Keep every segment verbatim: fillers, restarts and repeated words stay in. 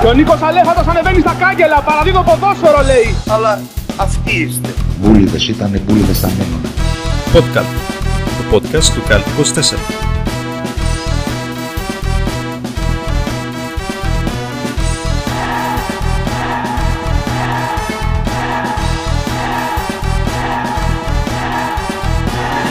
Και ο Νίκος Αλέφατος ανεβαίνει στα κάγκελα, παραδίδω ποδόσφαιρο λέει. Αλλά αυτοί είστε. Μπούλιδες ήτανε, μπούλιδες τα μένα. Podcast, το podcast του Καλπ είκοσι τέσσερα.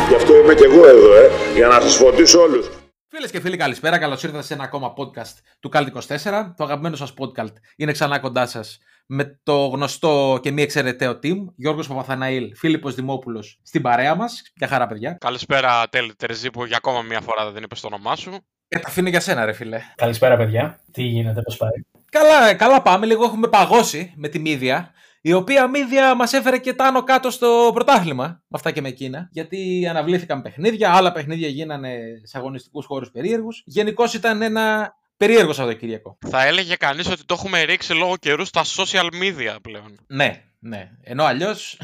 Γι' αυτό είμαι και εγώ εδώ, ε, για να σας φωτίσω όλους. Φίλες και φίλοι, καλησπέρα. Καλώς ήρθατε σε ένα ακόμα podcast του Καλπ είκοσι τέσσερα. Το αγαπημένο σας podcast είναι ξανά κοντά σας με το γνωστό και μη εξαιρεταίο team. Γιώργος Παπαθαναήλ, Φίλιππος Δημόπουλος στην παρέα μας. Γεια χαρά, παιδιά. Καλησπέρα, Τελ Τερζή, που για ακόμα μία φορά δεν είπες το όνομά σου. Ε, τα αφήνω για σένα, ρε φίλε. Καλησπέρα, παιδιά. Τι γίνεται, πώς πάει? Καλά, καλά πάμε. Λίγο έχουμε παγώσει με τη μύδια, η οποία μύδια μας έφερε και τάνω κάτω στο πρωτάθλημα, με αυτά και με εκείνα. Γιατί αναβλήθηκαν παιχνίδια, άλλα παιχνίδια γίνανε σε αγωνιστικούς χώρους περίεργους. Γενικώς ήταν ένα περίεργο Σαββατοκύριακο. Θα έλεγε κανείς ότι το έχουμε ρίξει λόγω καιρού στα social media πλέον. Ναι, ναι. Ενώ αλλιώς.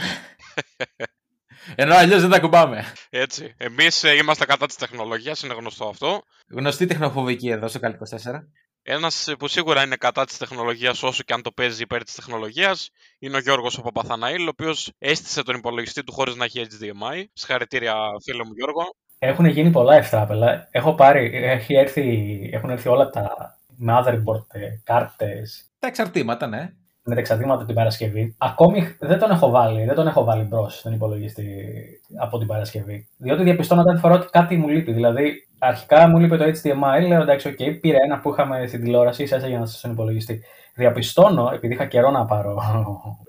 Ενώ αλλιώς δεν τα κουμπάμε. Έτσι. Εμείς είμαστε κατά της τεχνολογίας, είναι γνωστό αυτό. Γνωστή τεχνοφοβική εδώ στο Καλπ είκοσι τέσσερα. Ένας που σίγουρα είναι κατά της τεχνολογίας όσο και αν το παίζει υπέρ της τεχνολογίας είναι ο Γιώργος ο Παπαθαναήλ, ο οποίος έστησε τον υπολογιστή του χωρίς να έχει έιτς ντι εμ άι. Συγχαρητήρια, φίλε μου Γιώργο. Έχουν γίνει πολλά ευτράπελα. Έχω πάρει, έχει έρθει, έχουν έρθει όλα τα motherboard, κάρτες. Τα εξαρτήματα, ναι. Με τα εξαρτήματα την Παρασκευή. Ακόμη δεν τον έχω βάλει, δεν τον έχω βάλει μπρος τον υπολογιστή από την Παρασκευή. Διότι διαπιστώνω κάθε φορά ότι κάτι μου λείπει. Δηλαδή, αρχικά μου λείπει το έιτς ντι εμ άι, λέω εντάξει, οκ, okay, πήρε ένα που είχαμε στην τηλεόραση, ίσα για να σας τον υπολογιστή. Διαπιστώνω, επειδή είχα καιρό να πάρω,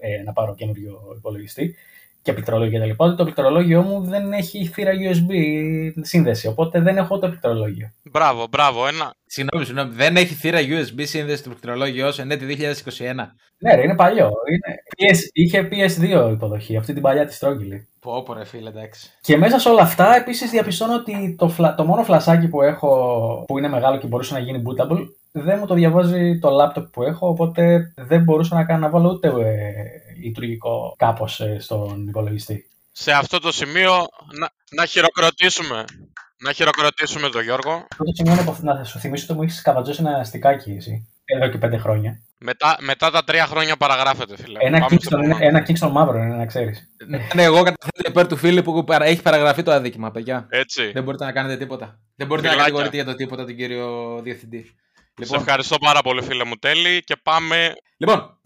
ε, να πάρω καινούριο υπολογιστή και πληκτρολόγιο κτλ., ότι το πληκτρολόγιο μου δεν έχει θύρα γιου ες μπι σύνδεση. Οπότε δεν έχω το πληκτρολόγιο. Μπράβο, μπράβο, ένα. Συγγνώμη, συγγνώμη, δεν έχει θύρα γιου ες μπι σύνδεση το πληκτρολόγιο σε ενέτη δύο χιλιάδες είκοσι ένα. Ναι, ρε, είναι παλιό. Είναι... Πιες... Είχε πι ες δύο υποδοχή, αυτή την παλιά τη στρόγγυλη. Πόπο, ρε φίλε, εντάξει. Και μέσα σε όλα αυτά, επίσης διαπιστώνω ότι το, φλα... το μόνο φλασάκι που έχω που είναι μεγάλο και μπορούσε να γίνει bootable, δεν μου το διαβάζει το laptop που έχω, οπότε δεν μπορούσα να κάνω να βάλω ούτε λειτουργικό κάπως στον υπολογιστή. Σε αυτό το σημείο να, να χειροκροτήσουμε. Να χειροκροτήσουμε τον Γιώργο. Αυτό το σημείο είναι να σου θυμίσω ότι μου έχεις καβατζώσει ένα αστικάκι εσύ, εδώ και πέντε χρόνια. Μετά, μετά τα τρία χρόνια παραγράφεται, φίλε. Ένα Kingston μαύρο είναι, να ξέρεις. Ναι, εγώ καταθέτω υπέρ του φίλου που έχει παραγραφεί το αδίκημα, παιδιά. Έτσι. Δεν μπορείτε να κάνετε τίποτα. Δεν μπορείτε Φιλάκια. να κατηγορείτε για το τίποτα τον κύριο Διευθυντή. Λοιπόν. Σε ευχαριστώ πάρα πολύ, φίλε μου Τέλη, και πάμε. Λοιπόν,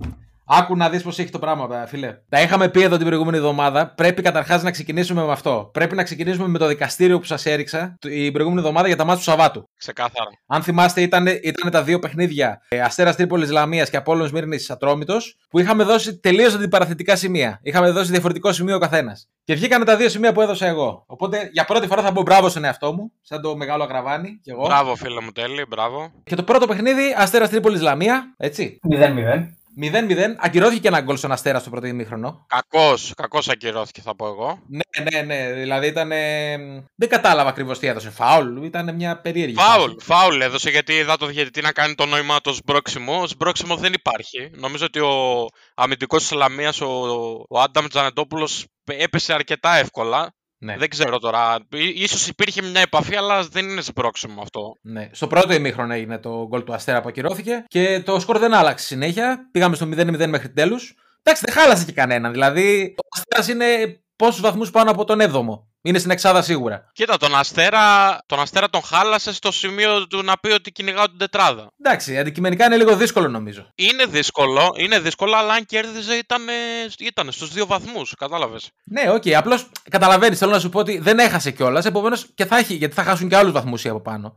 άκου να δεις πώς έχει το πράγμα, φίλε. Τα είχαμε πει εδώ την προηγούμενη εβδομάδα. Πρέπει καταρχάς να ξεκινήσουμε με αυτό. Πρέπει να ξεκινήσουμε με το δικαστήριο που σας έριξα την προηγούμενη εβδομάδα για τα μάτς του Σαββάτου. Ξεκάθαρα. Αν θυμάστε, ήταν, ήταν τα δύο παιχνίδια ε, Αστέρας Τρίπολης Λαμίας και Απόλλων Σμύρνης Ατρόμητος, που είχαμε δώσει τελείως αντιπαραθετικά σημεία. Είχαμε δώσει διαφορετικό σημείο ο καθένας. Και βγήκανε τα δύο σημεία που έδωσα εγώ. Οπότε για πρώτη φορά θα πω μπράβο στον εαυτό μου, σαν το μεγάλο αγραβάνι κι εγώ. Μπράβο, φίλε μου Τέλη, μπράβο. Και το πρώτο παιχνίδι, Αστέρας Τρίπολης Λαμία, έτσι. μηδέν μηδέν. μηδέν μηδν, ακυρώθηκε ένα γκολ στον Αστέρα στο πρώτο ημίχρονο. Κακός, κακός ακυρώθηκε, θα πω εγώ. Ναι, ναι, ναι. Δηλαδή ήταν. Δεν κατάλαβα ακριβώς τι έδωσε. Φάουλ, ήταν μια περίεργη. Φάουλ, φάουλ έδωσε, γιατί είδα το διαιτητή να κάνει το νόημα το σμπρόξιμο. Σμπρόξιμο δεν υπάρχει. Νομίζω ότι ο αμυντικός της Λαμίας, ο, ο Αντάμ Τζανετόπουλος, έπεσε αρκετά εύκολα. Ναι. Δεν ξέρω τώρα. Ίσως υπήρχε μια επαφή, αλλά δεν είναι σπρόξιμο αυτό. Ναι. Στο πρώτο ημίχρονο έγινε το γκολ του Αστέρα που ακυρώθηκε και το σκορ δεν άλλαξε συνέχεια. Πήγαμε στο μηδέν μηδέν μέχρι τέλους. Εντάξει, δεν χάλασε και κανέναν. Δηλαδή, ο Αστέρας είναι πόσους βαθμούς πάνω από τον έβδομο. Είναι στην εξάδα σίγουρα. Κοίτα, τον Αστέρα τον, αστέρα τον χάλασε στο σημείο του να πει ότι κυνηγάω την τετράδα. Εντάξει, αντικειμενικά είναι λίγο δύσκολο νομίζω. Είναι δύσκολο, είναι δύσκολο, αλλά αν κέρδιζε ήταν, ήταν στους δύο βαθμούς, κατάλαβες. Ναι, οκ, okay, απλώς καταλαβαίνεις, θέλω να σου πω ότι δεν έχασε κιόλας, επομένως και θα έχει, γιατί θα χάσουν και άλλους βαθμούς από πάνω.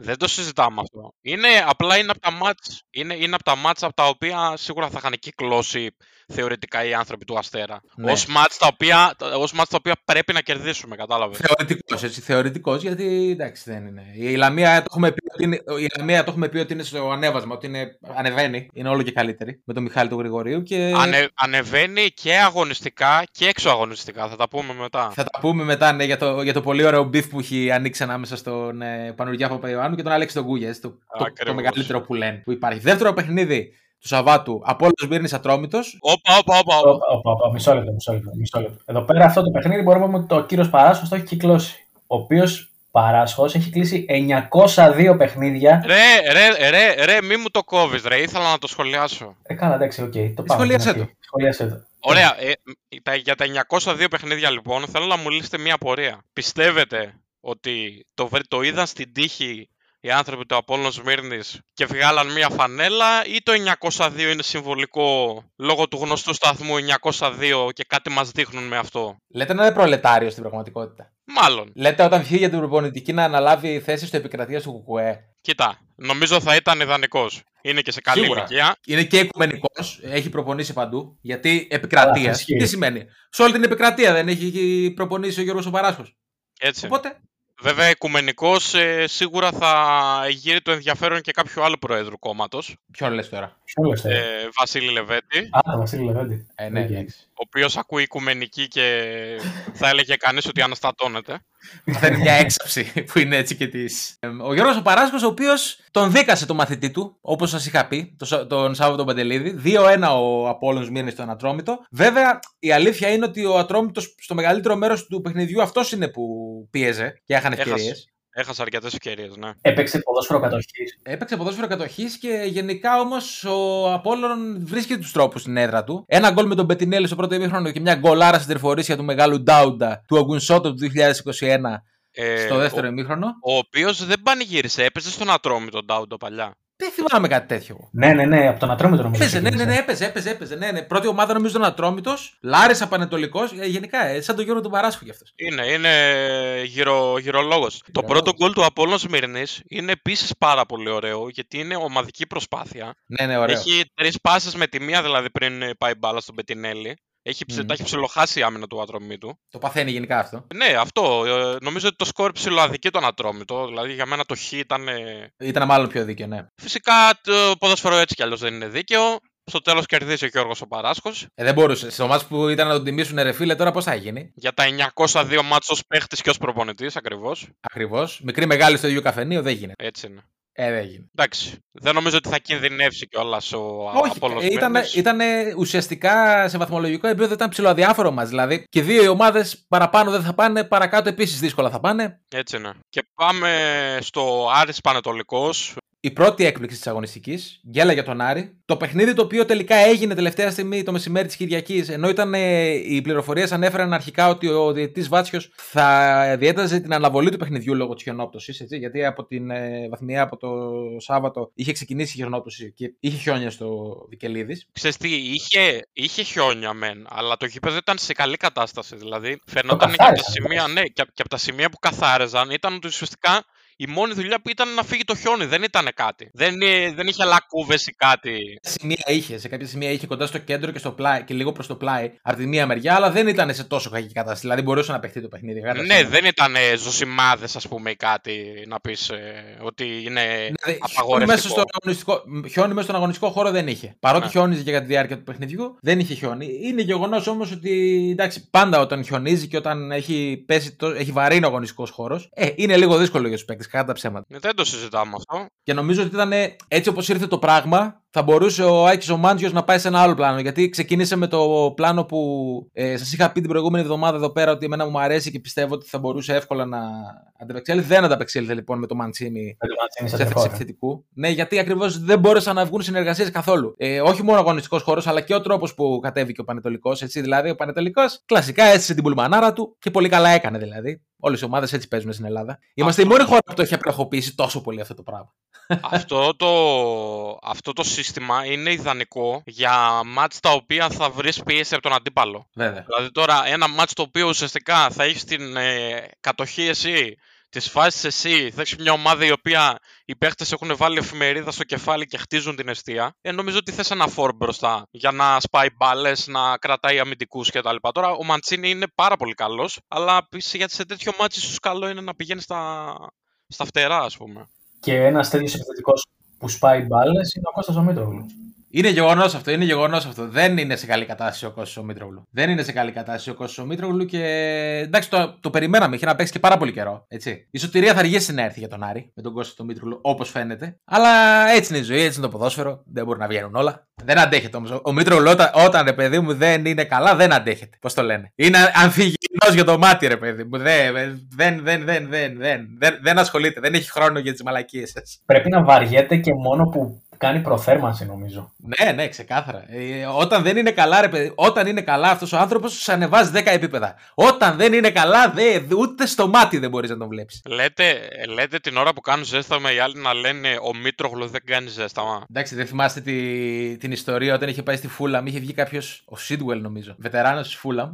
Δεν το συζητάμε αυτό. Είναι, απλά είναι από τα μάτς, είναι, είναι από τα μάτς από τα οποία σίγουρα θα είχαν κυκλώσει θεωρητικά οι άνθρωποι του Αστέρα. Ναι. Ως μάτς τα οποία, ως μάτς τα οποία πρέπει να κερδίσουμε, κατάλαβες. Θεωρητικός, έτσι, θεωρητικός, γιατί εντάξει δεν είναι. Η Λαμία το έχουμε πει ότι είναι, η Λαμία το έχουμε πει ότι είναι στο ανέβασμα, ότι είναι, ανεβαίνει, είναι όλο και καλύτερη με τον Μιχάλη του Γρηγορίου. Και... Ανε, ανεβαίνει και αγωνιστικά και έξω αγωνιστικά, θα τα πούμε μετά. Θα τα πούμε μετά, ναι, για το, για το πολύ ωραίο μπιφ που έχει ανοίξει ανάμεσα στον ε, Πανουργιάφο Παπαϊωάννου και τον Αλέξη τον Κούλιας, το, το, το μεγαλύτερο που λένε που υπάρχει. Δεύτερο παιχνίδι του Σαββάτου, Απόλλων Σμύρνης Ατρόμητος. Όπα, όπα, όπα. Μισό λεπτό, μισό λεπτό. Εδώ πέρα αυτό το παιχνίδι μπορούμε να πούμε ότι ο κύριος Παράσχος το έχει κυκλώσει. Ο οποίος Παράσχος έχει κλείσει εννιακόσια δύο παιχνίδια. Ρε, ρε, ρε, ρε, μη μου το κόβεις, ρε. Ήθελα να το σχολιάσω. Ε, καλά, εντάξει, οκ. Okay. Το πάμε. Σχολιάσέ το. Σχολιάσέ το. Ωραία. Ε, τα, για τα εννιακόσια δύο παιχνίδια, λοιπόν, θέλω να μου λύσετε μία απορία. Πιστεύετε ότι το, το είδαν στην τύχη οι άνθρωποι του Απόλλων Σμύρνης και βγάλαν μία φανέλα, ή το εννιακόσια δύο είναι συμβολικό λόγω του γνωστού σταθμού εννιακόσια δύο και κάτι μας δείχνουν με αυτό? Λέτε να είναι προλετάριο στην πραγματικότητα. Μάλλον. Λέτε όταν βγει για την προπονητική να αναλάβει θέση στο επικρατεία του Κουκουέ. Κοίτα, νομίζω θα ήταν ιδανικός. Είναι και σε καλή Σίγουρα. Ηλικία. Είναι και οικουμενικός. Έχει προπονήσει παντού. Γιατί επικρατεία. Τι σημαίνει? Σε όλη την επικρατεία δεν έχει προπονήσει ο Γιώργος Παράσχος. Έτσι. Οπότε. Βέβαια, οικουμενικός ε, σίγουρα θα γύρει το ενδιαφέρον και κάποιο άλλο προέδρου κόμματος. Ποιον λες τώρα? Ε, Βασίλη Λεβέντη. Α, Βασίλη Λεβέντη. Ε, ναι, okay. Ο οποίος ακούει οικουμενική και θα έλεγε κανείς ότι αναστατώνεται. Μαθαίνει μια έξαψη που είναι έτσι και της. Ο Γιώργος Παράσχος, ο οποίος τον δίκασε το μαθητή του, όπως σας είχα πει, τον Σάββατο Παντελίδη. δύο ένα ο Απόλλων Σμύρνης στον Ατρόμητο. Βέβαια, η αλήθεια είναι ότι ο Ατρόμητος στο μεγαλύτερο μέρος του παιχνιδιού αυτός είναι που πίεζε και είχαν ευκαιρίες. Έχασε αρκετές ευκαιρίες, ναι. Έπαιξε ποδόσφαιρο κατοχής. Έπαιξε ποδόσφαιρο κατοχής και γενικά όμως ο Απόλλων βρίσκει τους τρόπους στην έδρα του. Ένα γκολ με τον Πετινέλη στο πρώτο ημίχρονο και μια γκολάρα στην τερφορίσια του μεγάλου Ντάουντα του Αγκουνσότο του δύο χιλιάδες είκοσι ένα ε, στο δεύτερο ο, ημίχρονο. Ο οποίος δεν πανηγύρισε, έπαιζε στον Ατρόμητο τον Ντάουντα παλιά. Δεν θυμάμαι κάτι τέτοιο. Ναι, ναι, ναι, από τον Ατρόμητο νομίζω. Έπαιζε, ναι, ναι, ναι, έπαιζε, έπαιζε, έπαιζε. Ναι, ναι. Πρώτη ομάδα νομίζω ήταν Ατρόμητος, Λάρισα Πανετολικός, γενικά, ε, σαν τον Γιώργο του Παράσχου κι αυτός. Είναι, είναι γυρο, γυρολόγος. Το πρώτο γκολ του Απόλλων Σμύρνης είναι επίσης πάρα πολύ ωραίο, γιατί είναι ομαδική προσπάθεια. Ναι, ναι, ωραίο. Έχει τρεις πάσες με τη μία, δηλαδή πριν πάει μπάλα στον Πετινέλη. Έχει, mm. Τα έχει ψιλοχάσει η άμυνα του Ατρομήτου. Το παθαίνει γενικά αυτό. Ναι, αυτό. Ε, νομίζω ότι το σκορ ψιλοαδικεί τον Ατρόμητο. Δηλαδή για μένα το χ ήταν. Ε... Ήταν μάλλον πιο δίκαιο, ναι. Φυσικά το ποδόσφαιρο έτσι κι αλλιώς δεν είναι δίκαιο. Στο τέλος κερδίζει ο Γιώργος ο Παράσχος. Ε, δεν μπορούσε. Στο μάτς που ήταν να τον τιμήσουν ρε φίλε, τώρα πώς θα γίνει? Για τα εννιακόσια δύο μάτς ως παίχτης και ως προπονητής, ακριβώς. Ακριβώς. Μικρή μεγάλη στο ίδιο καφενείο δεν γίνεται. Έτσι είναι. Ε, δεν γίνει. Εντάξει. Δεν νομίζω ότι θα κινδυνεύσει κιόλας ο Απόλλων Σμύρνης. Ήταν ουσιαστικά σε βαθμολογικό επίπεδο ήταν ψιλοαδιάφορο μας. Δηλαδή και δύο οι ομάδες παραπάνω δεν θα πάνε, παρακάτω επίσης δύσκολα θα πάνε. Έτσι ναι. Και πάμε στο Άρης Πανετολικός. Η πρώτη έκπληξη της αγωνιστικής, γκέλα για τον Άρη. Το παιχνίδι το οποίο τελικά έγινε τελευταία στιγμή το μεσημέρι της Κυριακής, ενώ ήταν, ε, οι πληροφορίες ανέφεραν αρχικά ότι ο διαιτητής Βάτσιος θα διέταζε την αναβολή του παιχνιδιού λόγω της χιονόπτωσης. Γιατί από την ε, βαθμιά από το Σάββατο είχε ξεκινήσει η χιονόπτωση και είχε χιόνια στο Βικελίδης. Ξέρεις τι, είχε, είχε χιόνια μεν, αλλά το γήπεδο ήταν σε καλή κατάσταση. Δηλαδή φαινόταν και από τα σημεία, ναι, και από τα σημεία που καθάριζαν ήταν ουσιαστικά. Η μόνη δουλειά που ήταν να φύγει το χιόνι, δεν ήταν κάτι. Δεν, δεν είχε λακκούβες ή κάτι. Σημεία είχε, σε κάποια σημεία είχε κοντά στο κέντρο και, στο πλάι, και λίγο προς το πλάι από τη μία μεριά, αλλά δεν ήταν σε τόσο κακή κατάσταση. Δηλαδή μπορούσε να παιχτεί το παιχνίδι. Κατάσταση. Ναι, δεν ήταν ζωσιμάδες, ας πούμε, ή κάτι να πεις ε, ότι είναι ναι, απαγορευτικό. Χιόνι μέσα στον αγωνιστικό χώρο δεν είχε. Παρότι ναι. Χιόνιζε και κατά τη διάρκεια του παιχνιδιού, δεν είχε χιόνι. Είναι γεγονός όμως ότι εντάξει, πάντα όταν χιονίζει και όταν έχει, πέσει, έχει βαρύνει ο αγωνιστικός χώρος, ε, είναι λίγο δύσκολο για τους παίκτες. Κατά τα ψέματα. Ναι, δεν το συζητάμε αυτό. Και νομίζω ότι ήταν έτσι όπως ήρθε το πράγμα, θα μπορούσε ο Άκης ο Μάντζιος να πάει σε ένα άλλο πλάνο. Γιατί ξεκίνησε με το πλάνο που ε, σας είχα πει την προηγούμενη εβδομάδα εδώ πέρα ότι εμένα μου αρέσει και πιστεύω ότι θα μπορούσε εύκολα να ανταπεξέλθει. Δεν ανταπεξέλθει λοιπόν με το Μαντσίνι σε θέση επιθετικού. Ναι, γιατί ακριβώς δεν μπόρεσαν να βγουν συνεργασίες καθόλου. Ε, όχι μόνο ο αγωνιστικός χώρος, αλλά και ο τρόπος που κατέβηκε ο Πανετολικός. Έτσι, δηλαδή, ο Πανετολικός κλασικά έστησε την πουλμανάρα του και πολύ καλά έκανε δηλαδή. Όλες οι ομάδες έτσι παίζουν στην Ελλάδα. Είμαστε αυτό... η μόνη χώρα που το έχει απραχοποιήσει τόσο πολύ αυτό το πράγμα. Αυτό το, αυτό το σύστημα είναι ιδανικό για μάτς τα οποία θα βρεις πίεση από τον αντίπαλο. Βέβαια. Δηλαδή τώρα ένα μάτς το οποίο ουσιαστικά θα έχεις την ε, κατοχή εσύ, τις φάσεις εσύ, θα έχεις μια ομάδα η οποία οι παίχτες έχουν βάλει εφημερίδα στο κεφάλι και χτίζουν την εστία. Ε, νομίζω ότι θες ένα φόρ μπροστά για να σπάει μπάλες, να κρατάει αμυντικούς κτλ. Τώρα ο Μαντσίνι είναι πάρα πολύ καλός, αλλά γιατί σε τέτοιο μάτσο ίσως καλό είναι να πηγαίνει στα, στα φτερά, ας πούμε. Και ένας τέτοιος επιθετικός που σπάει μπάλες είναι ο Κώστας ο Μητρόγλου. Είναι γεγονός αυτό, είναι γεγονός αυτό. Δεν είναι σε καλή κατάσταση ο Κώστας Μητρόγλου. Δεν είναι σε καλή κατάσταση ο Κώστας Μητρόγλου και εντάξει, το, το περιμέναμε. Είχε να παίξει και πάρα πολύ καιρό. Έτσι. Η σωτηρία θα αργήσει να έρθει για τον Άρη με τον Κώστα Μητρόγλου, όπως φαίνεται. Αλλά έτσι είναι η ζωή, έτσι είναι το ποδόσφαιρο. Δεν μπορεί να βγαίνουν όλα. Δεν αντέχεται όμως. Ο Μητρόγλου όταν, όταν ρε παιδί μου δεν είναι καλά, δεν αντέχεται. Πώς το λένε. Είναι ανθυγιεινός για το μάτι, ρε παιδί μου. Δεν, δεν, δεν, δεν, δεν, δεν, δεν ασχολείται. Δεν έχει χρόνο για τις μαλακίες σας. Πρέπει να βαριέται και μόνο που. Κάνει προθέρμανση, νομίζω. Ναι, ναι, ξεκάθαρα. Ε, όταν δεν είναι καλά, ρε παιδί, όταν είναι καλά αυτός ο άνθρωπος, σου ανεβάζει δέκα επίπεδα. Όταν δεν είναι καλά, δε, ούτε στο μάτι δεν μπορείς να τον βλέπεις. Λέτε, λέτε την ώρα που κάνουν ζέσταμα οι άλλοι να λένε ο Μήτρογλου δεν κάνει ζέσταμα. Εντάξει, δεν θυμάστε τη, την ιστορία όταν είχε πάει στη Φούλαμ. Είχε βγει κάποιος, ο Σίντουελ, νομίζω, βετεράνος της Φούλαμ.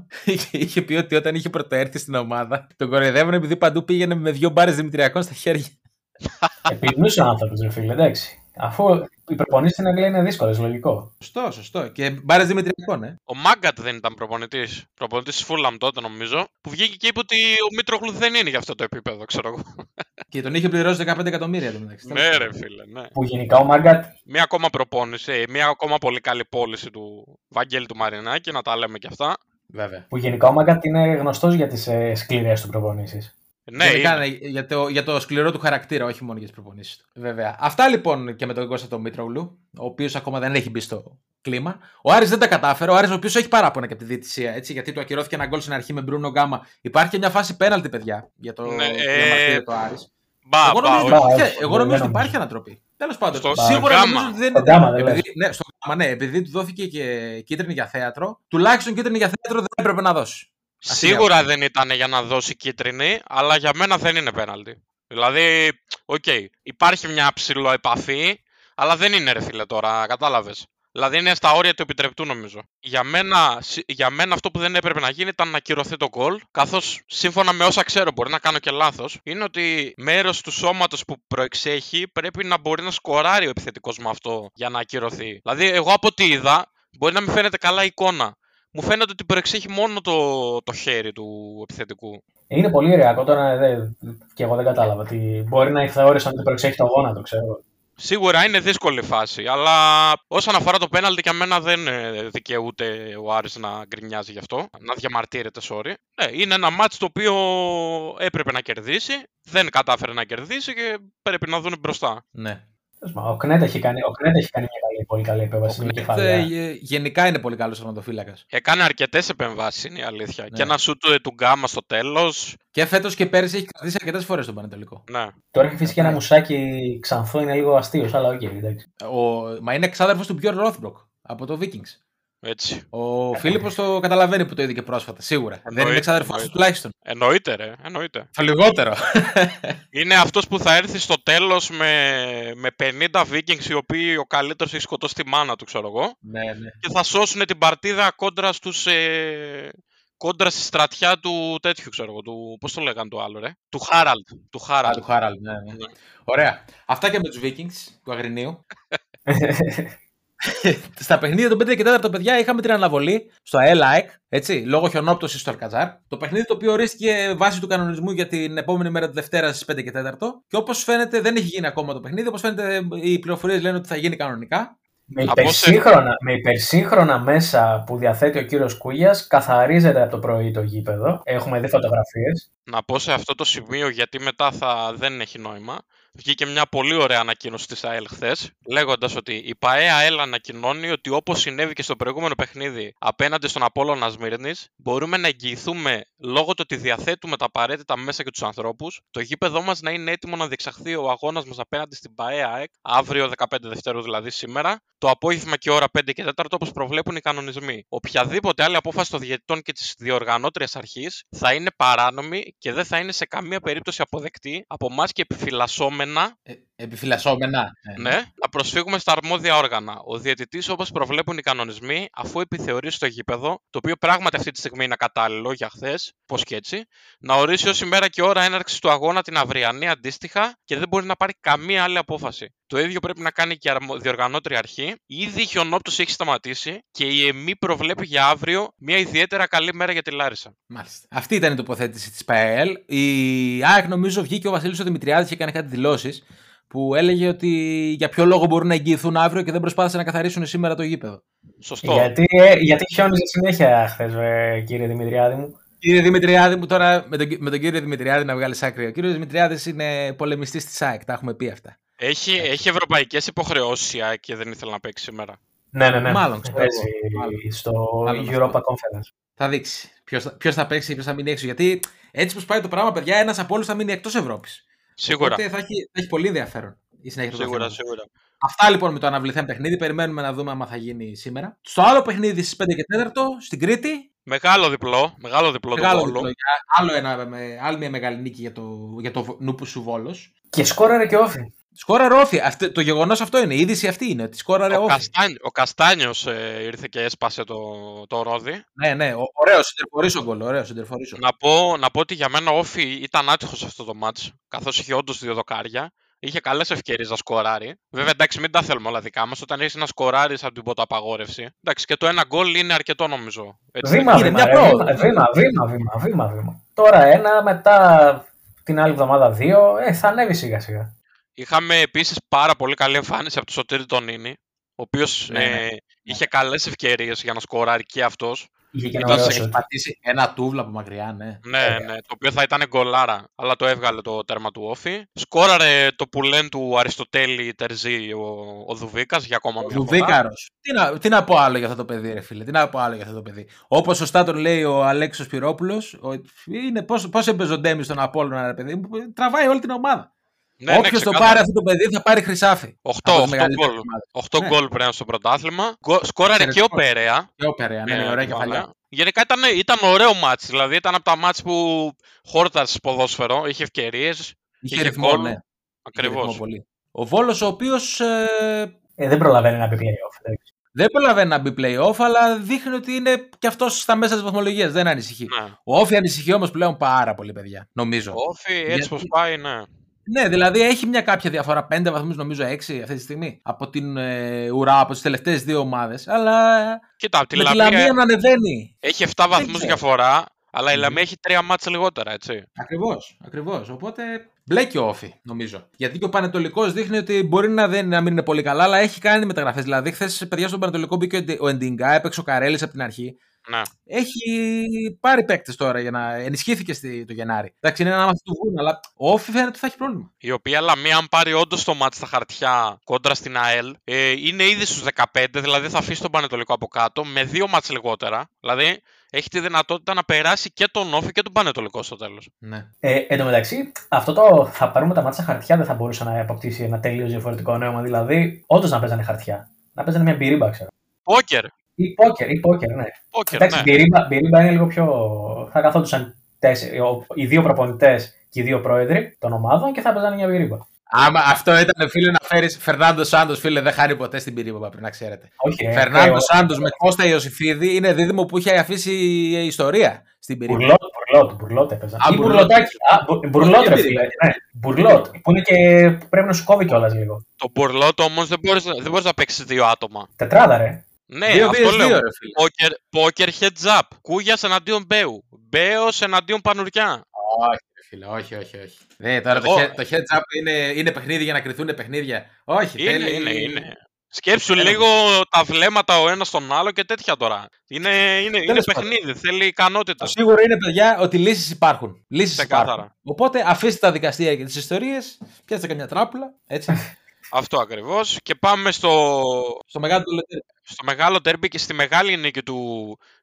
Είχε πει ότι όταν είχε πρωτοέρθει στην ομάδα, τον κοροϊδεύανε επειδή παντού πήγαινε με δύο μπάρες Δημητριακών στα χέρια. Επιδνούσε ο άνθρωπος, ρε φίλε, εντάξει. Αφού οι προπονήσεις στην Αγγλία είναι δύσκολες, λογικό. Σωστό, σωστό. Και μπάρες Δημητριακών, ναι. Ο Μάγκατ δεν ήταν προπονητής. Προπονητής της Φούλαμ τότε, νομίζω. Που βγήκε και είπε ότι ο Μήτρογλου δεν είναι για αυτό το επίπεδο, ξέρω εγώ. Και τον είχε πληρώσει δεκαπέντε εκατομμύρια το μεταξύ. Ναι, ρε φίλε, ναι. Που γενικά ο Μάγκατ. Μία ακόμα προπόνηση, μία ακόμα πολύ καλή πώληση του Βαγγέλη του Μαρινάκη, να τα λέμε κι αυτά. Βέβαια. Που γενικά ο Μάγκατ είναι γνωστός για τις ε, σκληρές του προπονήσεις. Ναι, είναι. Για, το, για το σκληρό του χαρακτήρα, όχι μόνο για τις προπονήσεις του. Βέβαια. Αυτά λοιπόν και με τον Κώστα τον Μητρόγλου, ο οποίος ακόμα δεν έχει μπει στο κλίμα. Ο Άρης δεν τα κατάφερε. Ο Άρης, ο οποίος έχει παράπονα και από τη διαιτησία, έτσι, γιατί του ακυρώθηκε ένα γκολ στην αρχή με Μπρούνο Γκάμα. Υπάρχει και μια φάση πέναλτι, παιδιά, για το διαμαρτύριο του Άρης. Εγώ νομίζω ότι υπάρχει ανατροπή. Τέλος πάντων, σίγουρα νομίζω ότι δεν είναι. Ναι, στο Γκάμα, ναι, επειδή του δόθηκε και κίτρινη για θέατρο, τουλάχιστον κίτρινη για θέατρο δεν έπρεπε να δώσει. Σίγουρα δεν ήταν για να δώσει κίτρινη, αλλά για μένα δεν είναι πέναλτι. Δηλαδή, οκ, okay, υπάρχει μια ψηλοεπαφή, αλλά δεν είναι ρε φίλε τώρα, κατάλαβες. Δηλαδή είναι στα όρια του επιτρεπτού, νομίζω. Για μένα, για μένα αυτό που δεν έπρεπε να γίνει ήταν να ακυρωθεί το γκολ, καθώς σύμφωνα με όσα ξέρω, μπορεί να κάνω και λάθος, είναι ότι μέρος του σώματος που προεξέχει πρέπει να μπορεί να σκοράρει ο επιθετικός με αυτό για να ακυρωθεί. Δηλαδή, εγώ από ό,τι είδα, μπορεί να μην φαίνεται καλά εικόνα. Μου φαίνεται ότι προεξέχει μόνο το, το χέρι του επιθετικού. Είναι πολύ ηρεακό τώρα δε, και εγώ δεν κατάλαβα. Ότι μπορεί να εκθεώρησαν ότι προεξέχει το γόνατο, ξέρω. Σίγουρα είναι δύσκολη φάση, αλλά όσον αφορά το πέναλτι, για μένα δεν δικαιούται ο Άρης να γκρινιάζει γι' αυτό. Να διαμαρτύρεται, sorry. Ναι, είναι ένα μάτς το οποίο έπρεπε να κερδίσει, δεν κατάφερε να κερδίσει και πρέπει να δουν μπροστά. Ναι. Ο Κνέτ έχει κάνει, έχει κάνει μια καλή, πολύ καλή επέμβαση. Ο Κνέτ γενικά είναι πολύ καλός τερματοφύλακας. Έκανε αρκετές επεμβάσεις, είναι η αλήθεια. Ναι. Και ένα σούτ του Γκάμα στο τέλος. Και φέτος και πέρυσι έχει κρατήσει αρκετές φορές τον Πανετολικό. Ναι. Τώρα έχει φύσει και ένα μουσάκι ξανθό, είναι λίγο αστείος, αλλά οκ. Okay, ο... Μα είναι εξάδερφος του Björn Rothbrock από το Vikings. Έτσι. Ο Φίλιππος το καταλαβαίνει που το είδε και πρόσφατα, σίγουρα. Εννοείται, δεν είναι εξαδερφός του τουλάχιστον. Εννοείται, ρε. Εννοείται. Το λιγότερο. Είναι αυτός που θα έρθει στο τέλος με, με πενήντα Vikings, οι οποίοι ο καλύτερος έχει σκοτώσει τη μάνα του, ξέρω εγώ. Ναι, ναι. Και θα σώσουν την παρτίδα κόντρα στους. Ε... Κόντρα στη στρατιά του τέτοιου, ξέρω εγώ, του, πώς το λέγανε το άλλο, ρε, του Χάραλντ. Του Χάραλντ, του Χάραλντ ναι, ναι. Ναι. Ωραία. Αυτά και με τους Vikings του Αγρινίου. Στα παιχνίδια των πέντε και τέταρτο, παιδιά, είχαμε την αναβολή στο ΑΕΛ ΑΕΚ, έτσι, λόγω χιονόπτωσης στο Αλκαζάρ. Το παιχνίδι το οποίο ορίστηκε βάσει του κανονισμού για την επόμενη μέρα τη Δευτέρα στις πέντε και τέταρτο. Και όπως φαίνεται, δεν έχει γίνει ακόμα το παιχνίδι. Όπως φαίνεται, οι πληροφορίες λένε ότι θα γίνει κανονικά. Με υπερσύγχρονα, σε... με υπερσύγχρονα μέσα που διαθέτει ο κύριος Κούλιας, καθαρίζεται από το πρωί το γήπεδο. Έχουμε δει φωτογραφίες. Να πω σε αυτό το σημείο, γιατί μετά θα δεν έχει νόημα. Βγήκε μια πολύ ωραία ανακοίνωση της ΑΕΛ χθες, λέγοντας ότι η ΠαΕ ΑΕΛ ανακοινώνει ότι όπως συνέβη και στο προηγούμενο παιχνίδι απέναντι στον Απόλλωνα Σμύρνης, μπορούμε να εγγυηθούμε λόγω του ότι διαθέτουμε τα απαραίτητα μέσα και τους ανθρώπους, το γήπεδό μας να είναι έτοιμο να διεξαχθεί ο αγώνας μας απέναντι στην ΠαΕ ΑΕΚ, αύριο δεκαπέντε Δευτέρου δηλαδή σήμερα, το απόγευμα και ώρα πέντε και τέταρτο όπως προβλέπουν οι κανονισμοί. Οποιαδήποτε άλλη απόφαση των διαιτητών και της διοργανώτριας αρχής θα είναι παράνομη και δεν θα είναι σε καμία περίπτωση αποδεκτή από εμάς και επιφυλασσόμενη. Ε, επιφυλασσόμενα. Ναι, ναι, να προσφύγουμε στα αρμόδια όργανα. Ο διαιτητής, όπως προβλέπουν οι κανονισμοί, αφού επιθεωρήσει το γήπεδο, το οποίο πράγματι αυτή τη στιγμή είναι κατάλληλο για χθες, πώς και έτσι, να ορίσει ως ημέρα και ώρα έναρξης του αγώνα την αυριανή αντίστοιχα και δεν μπορεί να πάρει καμία άλλη απόφαση. Το ίδιο πρέπει να κάνει και η διοργανώτρια αρχή. Ήδη η χιονόπτωση έχει σταματήσει και η ΕΜΗ προβλέπει για αύριο μια ιδιαίτερα καλή μέρα για τη Λάρισα. Μάλιστα. Αυτή ήταν η τοποθέτηση της ΠαΕΛ. Η ΑΕΚ, νομίζω, βγήκε ο Βασίλης ο Δημητριάδης και έκανε κάτι δηλώσεις που έλεγε ότι για ποιο λόγο μπορούν να εγγυηθούν αύριο και δεν προσπάθησαν να καθαρίσουν σήμερα το γήπεδο. Σωστό. Γιατί, γιατί χιόνιζε συνέχεια χθες, κύριε Δημητριάδη μου. Κύριε Δημητριάδη μου, τώρα με τον, με τον κύριο Δημητριάδη να βγάλει άκρη. Ο κύριος Δημητριάδης είναι πολεμιστής της ΑΕΚ, τα έχουμε πει αυτά. Έχει, έχει ευρωπαϊκές υποχρεώσεις η ΑΕΚ και δεν ήθελε να παίξει σήμερα. Ναι, ναι, ναι. Μάλλον στο Europa Conference. Θα δείξει ποιος θα παίξει και ποιος θα μείνει έξω. Γιατί έτσι πως πάει το πράγμα, παιδιά, ένας από όλους θα μείνει εκτός Ευρώπης. Σίγουρα. Οπότε θα έχει, θα έχει πολύ ενδιαφέρον η συνέχεια. Σίγουρα, σίγουρα. Αυτά λοιπόν με το αναβληθέν παιχνίδι. Περιμένουμε να δούμε άμα θα γίνει σήμερα. Στο άλλο παιχνίδι στις πέντε και τέσσερα στην Κρήτη. Μεγάλο διπλό. Μεγάλο διπλό. Μεγάλο το διπλό. Άλλο ένα, με, άλλη μια μεγάλη νίκη για το, για το νουπου σου Βόλος. Και σκόραρε και Όφη. Σκόραρε Όφη. Αυτή, το γεγονός αυτό είναι. Η είδηση αυτή είναι. Ότι σκόραρε Όφη. Καστάνι, ο Καστάνιος ε, ήρθε και έσπασε το, το ρόδι. Ναι, ναι. Ωραίος συντερφορής ο γκολ. Να πω, να πω ότι για μένα ο Όφη ήταν άτυχος αυτό το μάτς. Καθώς είχε όντως δύο δοκάρια. Είχε καλές ευκαιρίες να σκοράρει. Βέβαια, εντάξει, μην τα θέλουμε όλα δικά μας. Όταν έχεις να σκοράρεις από την ποταπαγόρευση. Εντάξει, και το ένα γκολ είναι αρκετό, νομίζω. Έτσι, βήμα, είναι βήμα, βήμα, βήμα, βήμα, βήμα, βήμα. Τώρα ένα, μετά την άλλη εβδομάδα δύο. Ε, θα ανέβει σιγά-σιγά. Είχαμε επίσης πάρα πολύ καλή εμφάνιση από τον Σωτήρη τον Νίνη, ο οποίος ναι, ε, ναι. είχε καλές ευκαιρίες για να σκοράρει και αυτός. Είχε και ήταν σε... πατήσει ένα τούβλα από μακριά, ναι. Ναι, ναι, το οποίο θα ήταν γκολάρα, αλλά το έβγαλε το τέρμα του Όφη. Σκόραρε το πουλέν του Αριστοτέλη Τερζή ο, ο Δουβίκας για ακόμα μια φορά. Τι να, τι να πω άλλο για αυτό το παιδί, ρε φίλε, τι να πω άλλο για αυτό το παιδί. Όπως σωστά τον λέει ο Αλέξος Πυρόπουλος, πώς εμπεζοντέμει στον Απόλλωνα, ρε παιδί, τραβάει όλη την ομάδα. Ναι, όποιος ναι, το πάρει αυτό το παιδί θα πάρει χρυσάφι. οκτώ γκολ πριν στο πρωτάθλημα. Σκόραρε και ο Περέα. Και ο Περέα, ναι, ναι, ωραία κεφαλιά. Γενικά ήταν, ήταν ωραίο μάτς. Δηλαδή ήταν από τα μάτς που χόρτασε ποδόσφαιρο. Είχε ευκαιρίες. Είχε, είχε ρυθμό, ναι. Ακριβώς. Ο Βόλος ο οποίος... Ε... Ε, δεν προλαβαίνει να μπει play-off. Δεν προλαβαίνει να μπει play-off, αλλά δείχνει ότι είναι και αυτός στα μέσα της βαθμολογίας. Δεν ανησυχεί. Ναι. Ο Όφη ανησυχεί όμως πλέον πάρα πολύ, παιδιά. Νομίζω. Ο Όφη έτσι γιατί... πως πάει, ναι. Ναι, δηλαδή έχει μια κάποια διαφορά, πέντε βαθμούς νομίζω, έξι αυτή τη στιγμή, από την ε, ουρά, από τις τελευταίες δύο ομάδες, αλλά κοίτα, με τη Λαμία, Λαμία να ανεβαίνει. Έχει επτά βαθμούς διαφορά, αλλά η Λαμία έχει τρία μάτς λιγότερα, έτσι. Ακριβώς, ακριβώς, οπότε μπλέκει ο Όφη, νομίζω. Γιατί και ο Πανετολικός δείχνει ότι μπορεί να, δεν, να μην είναι πολύ καλά, αλλά έχει κάνει μεταγραφές. Δηλαδή, χθες παιδιά στον Πανετολικό μπήκε ο Εντιγκά, έπαιξε ο Καρέλης από την αρχή. Να. Έχει πάρει παίκτες τώρα για να ενισχύθηκε στη... το Γενάρη. Εντάξει, είναι ένα μάτι του βγουν, αλλά ο Όφη φαίνεται ότι θα έχει πρόβλημα. Η οποία Λαμία, αν πάρει όντως το μάτι στα χαρτιά κόντρα στην ΑΕΛ, ε, είναι ήδη στους δεκαπέντε, δηλαδή θα αφήσει τον Πανετολικό από κάτω με δύο μάτς λιγότερα. Δηλαδή έχει τη δυνατότητα να περάσει και τον Όφη και τον Πανετολικό στο τέλος. Ναι. Ε, εν τω μεταξύ, αυτό το θα πάρουμε τα μάτια στα χαρτιά δεν θα μπορούσε να αποκτήσει ένα τελείως διαφορετικό νόημα. Δηλαδή, όντως να παίζανε χαρτιά. Να παίζανε μια μπυρίμπα, ξέρω. Πόκερ. Ή πόκερ, ή πόκερ, ναι. Πόκερ, εντάξει, ναι. Η Ρίμπα είναι λίγο πιο... Θα καθόντουσαν τέσσερι, οι δύο προπονητές και οι δύο πρόεδροι των ομάδων και θα παίζανε μια Ρίμπα. Άμα αυτό ήταν, φίλε, να φέρεις Φερνάντο Σάντος, φίλε, δεν χάρει ποτέ στην Ρίμπα, πριν να ξέρετε. Okay, Φερνάντο okay, Σάντος okay. με Κώστα Ιωσιφίδη είναι δίδυμο που είχε αφήσει η ιστορία στην Ρίμπα. Μπουρλότ, μπουρλότ, μπουρλότ έπαιζαν. Α, μπουρλοτάκι. Μπουρλότ, ρε φίλε. Μπουρλότ, που είναι και πρέπει να σου κόβει κιόλας λίγο. Το μπουρλότ όμως δεν μπορείς να παίξεις δύο άτομα. Τετράδα, ρε. Ναι, δύο, αυτό δύο, λέω. Πόκερ heads up. Κούλιας εναντίον Μπέου. Μπέος εναντίον Πανουριά. Όχι, φίλε, όχι, όχι. όχι. Ναι, τώρα το, he, το heads up είναι, είναι παιχνίδι για να κρυθούν παιχνίδια. Όχι, είναι, τέλει, είναι, είναι. Σκέψου τέλει. λίγο τα βλέμματα ο ένας στον άλλο και τέτοια τώρα. Είναι, είναι, είναι παιχνίδι, πας. θέλει ικανότητα. Το σίγουρο είναι, παιδιά, ότι λύσεις υπάρχουν. Λύσεις υπάρχουν. Οπότε αφήστε τα δικαστήρια και τις ιστορίες, πιάστε καμιά τράπουλα, έτσι. Αυτό ακριβώς. Και πάμε στο, στο, μεγάλο, στο μεγάλο τέρμπι και στη μεγάλη νίκη του,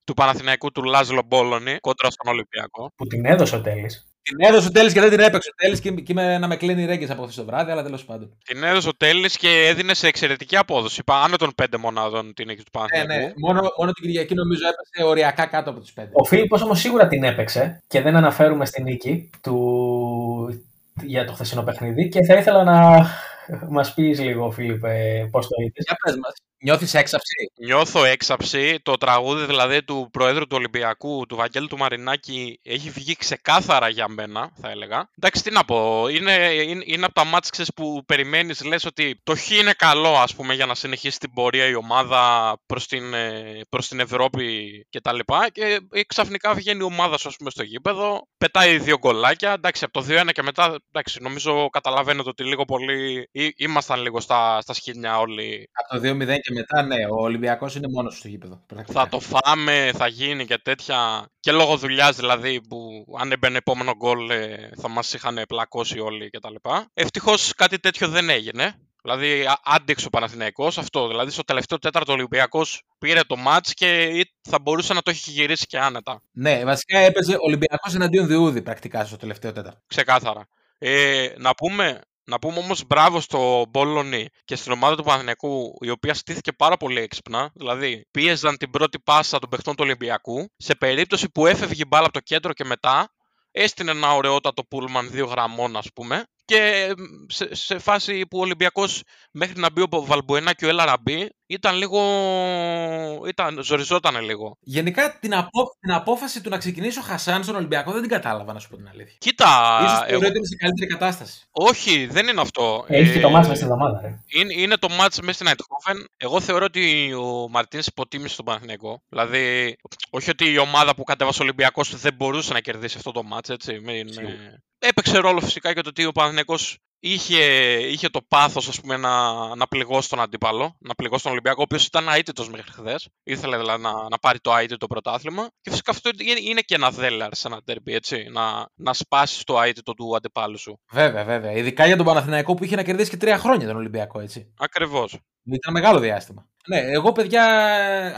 του Παναθηναϊκού του Λάζλο Μπόλονι κόντρα στον Ολυμπιακό. Που την έδωσε ο Τέλης. Την έδωσε ο Τέλης και δεν την έπαιξε ο Τέλης και, και με, να με κλείνει ρέγγες από χθες το βράδυ, αλλά τέλος πάντων. Την έδωσε ο Τέλης και έδινε σε εξαιρετική απόδοση. Πάνω των πέντε μονάδων την νίκη του Παναθηναϊκού. Ναι, ναι. Μόνο, μόνο την Κυριακή νομίζω έπαιξε οριακά κάτω από τους πέντε. Ο Φίλιππος όμως σίγουρα την έπαιξε και δεν αναφέρουμε στη νίκη του... για το χθεσινό παιχνίδι και θα ήθελα να. Μας πεις λίγο, Φίλιππε, πώς το είδες. Για πες μας. Νιώθεις έξαψη? Νιώθω έξαψη. Το τραγούδι δηλαδή του Προέδρου του Ολυμπιακού, του Βαγγέλου του Μαρινάκη, έχει βγει ξεκάθαρα για μένα, θα έλεγα. Εντάξει, τι να πω. Είναι, είναι, είναι από τα μάτσες που περιμένεις, λες ότι το χ είναι καλό, ας πούμε, για να συνεχίσει την πορεία η ομάδα προς την, προς την Ευρώπη κτλ. Και, και ξαφνικά βγαίνει η ομάδα σου, ας πούμε, στο γήπεδο, πετάει δύο γκολάκια. Εντάξει, από το δύο ένα και μετά, εντάξει, νομίζω καταλαβαίνετε ότι λίγο πολύ ήμασταν λίγο στα, στα σκηνιά όλοι. Από το δύο μηδέν και μετά, ναι, ο Ολυμπιακός είναι μόνος στο γήπεδο. Θα το φάμε, θα γίνει και τέτοια. Και λόγω δουλειάς δηλαδή, που αν έμπαινε επόμενο γκολ θα μας είχαν πλακώσει όλοι κτλ. Ευτυχώς κάτι τέτοιο δεν έγινε. Δηλαδή άντεξε ο Παναθηναϊκός αυτό. Δηλαδή στο τελευταίο τέταρτο Ολυμπιακός πήρε το μάτς και θα μπορούσε να το έχει γυρίσει και άνετα. Ναι, βασικά έπαιζε Ολυμπιακός εναντίον Διούδη πρακτικά στο τελευταίο τέταρτο. Ξεκάθαρα. Ε, να πούμε. Να πούμε όμως μπράβο στο Μπόλονι και στην ομάδα του Παναθηναϊκού, η οποία στήθηκε πάρα πολύ έξυπνα. Δηλαδή, πίεζαν την πρώτη πάσα των παιχτών του Ολυμπιακού. Σε περίπτωση που έφευγε η μπάλα από το κέντρο και μετά, έστεινε ένα ωραιότατο πούλμαν δύο γραμμών, ας πούμε. Και σε, σε φάση που ο Ολυμπιακός, μέχρι να μπει ο Βαλμπουενά και ο Ελαραμπή, ήταν λίγο. Ήταν, ζοριζόταν λίγο. Γενικά την, απο... την απόφαση του να ξεκινήσει ο Χασάν στον Ολυμπιακό δεν την κατάλαβα, να σου πω την αλήθεια. Κοίτα. Ίσως το εγώ... σε καλύτερη κατάσταση. Όχι, δεν είναι αυτό. Έχει ε... και το μάτς μέσα στην εβδομάδα. Ε. Είναι, είναι το μάτς μέσα στην Αιτχόφεν. Εγώ θεωρώ ότι ο Μαρτίνς υποτίμησε τον Παναθηναϊκό. Δηλαδή, όχι ότι η ομάδα που κατέβασε ο Ολυμπιακός δεν μπορούσε να κερδίσει αυτό το μάτς, έτσι. Μην... Έπαιξε ρόλο φυσικά και το ότι ο Παναθηναϊκός είχε, είχε το πάθος, ας πούμε, να, να πληγώσει τον αντίπαλο, να πληγώσει τον Ολυμπιακό, ο οποίος ήταν αίτητος μέχρι χθες. Ήθελε δηλαδή να, να πάρει το αίτητο πρωτάθλημα. Και φυσικά αυτό είναι και ένα δέλαρ σε ένα ντέρμπι, έτσι. Να, να σπάσεις το αίτητο του αντιπάλου σου. Βέβαια, βέβαια. Ειδικά για τον Παναθηναϊκό που είχε να κερδίσει και τρία χρόνια τον Ολυμπιακό, έτσι. Ακριβώς. Ήταν μεγάλο διάστημα. Ναι, εγώ παιδιά,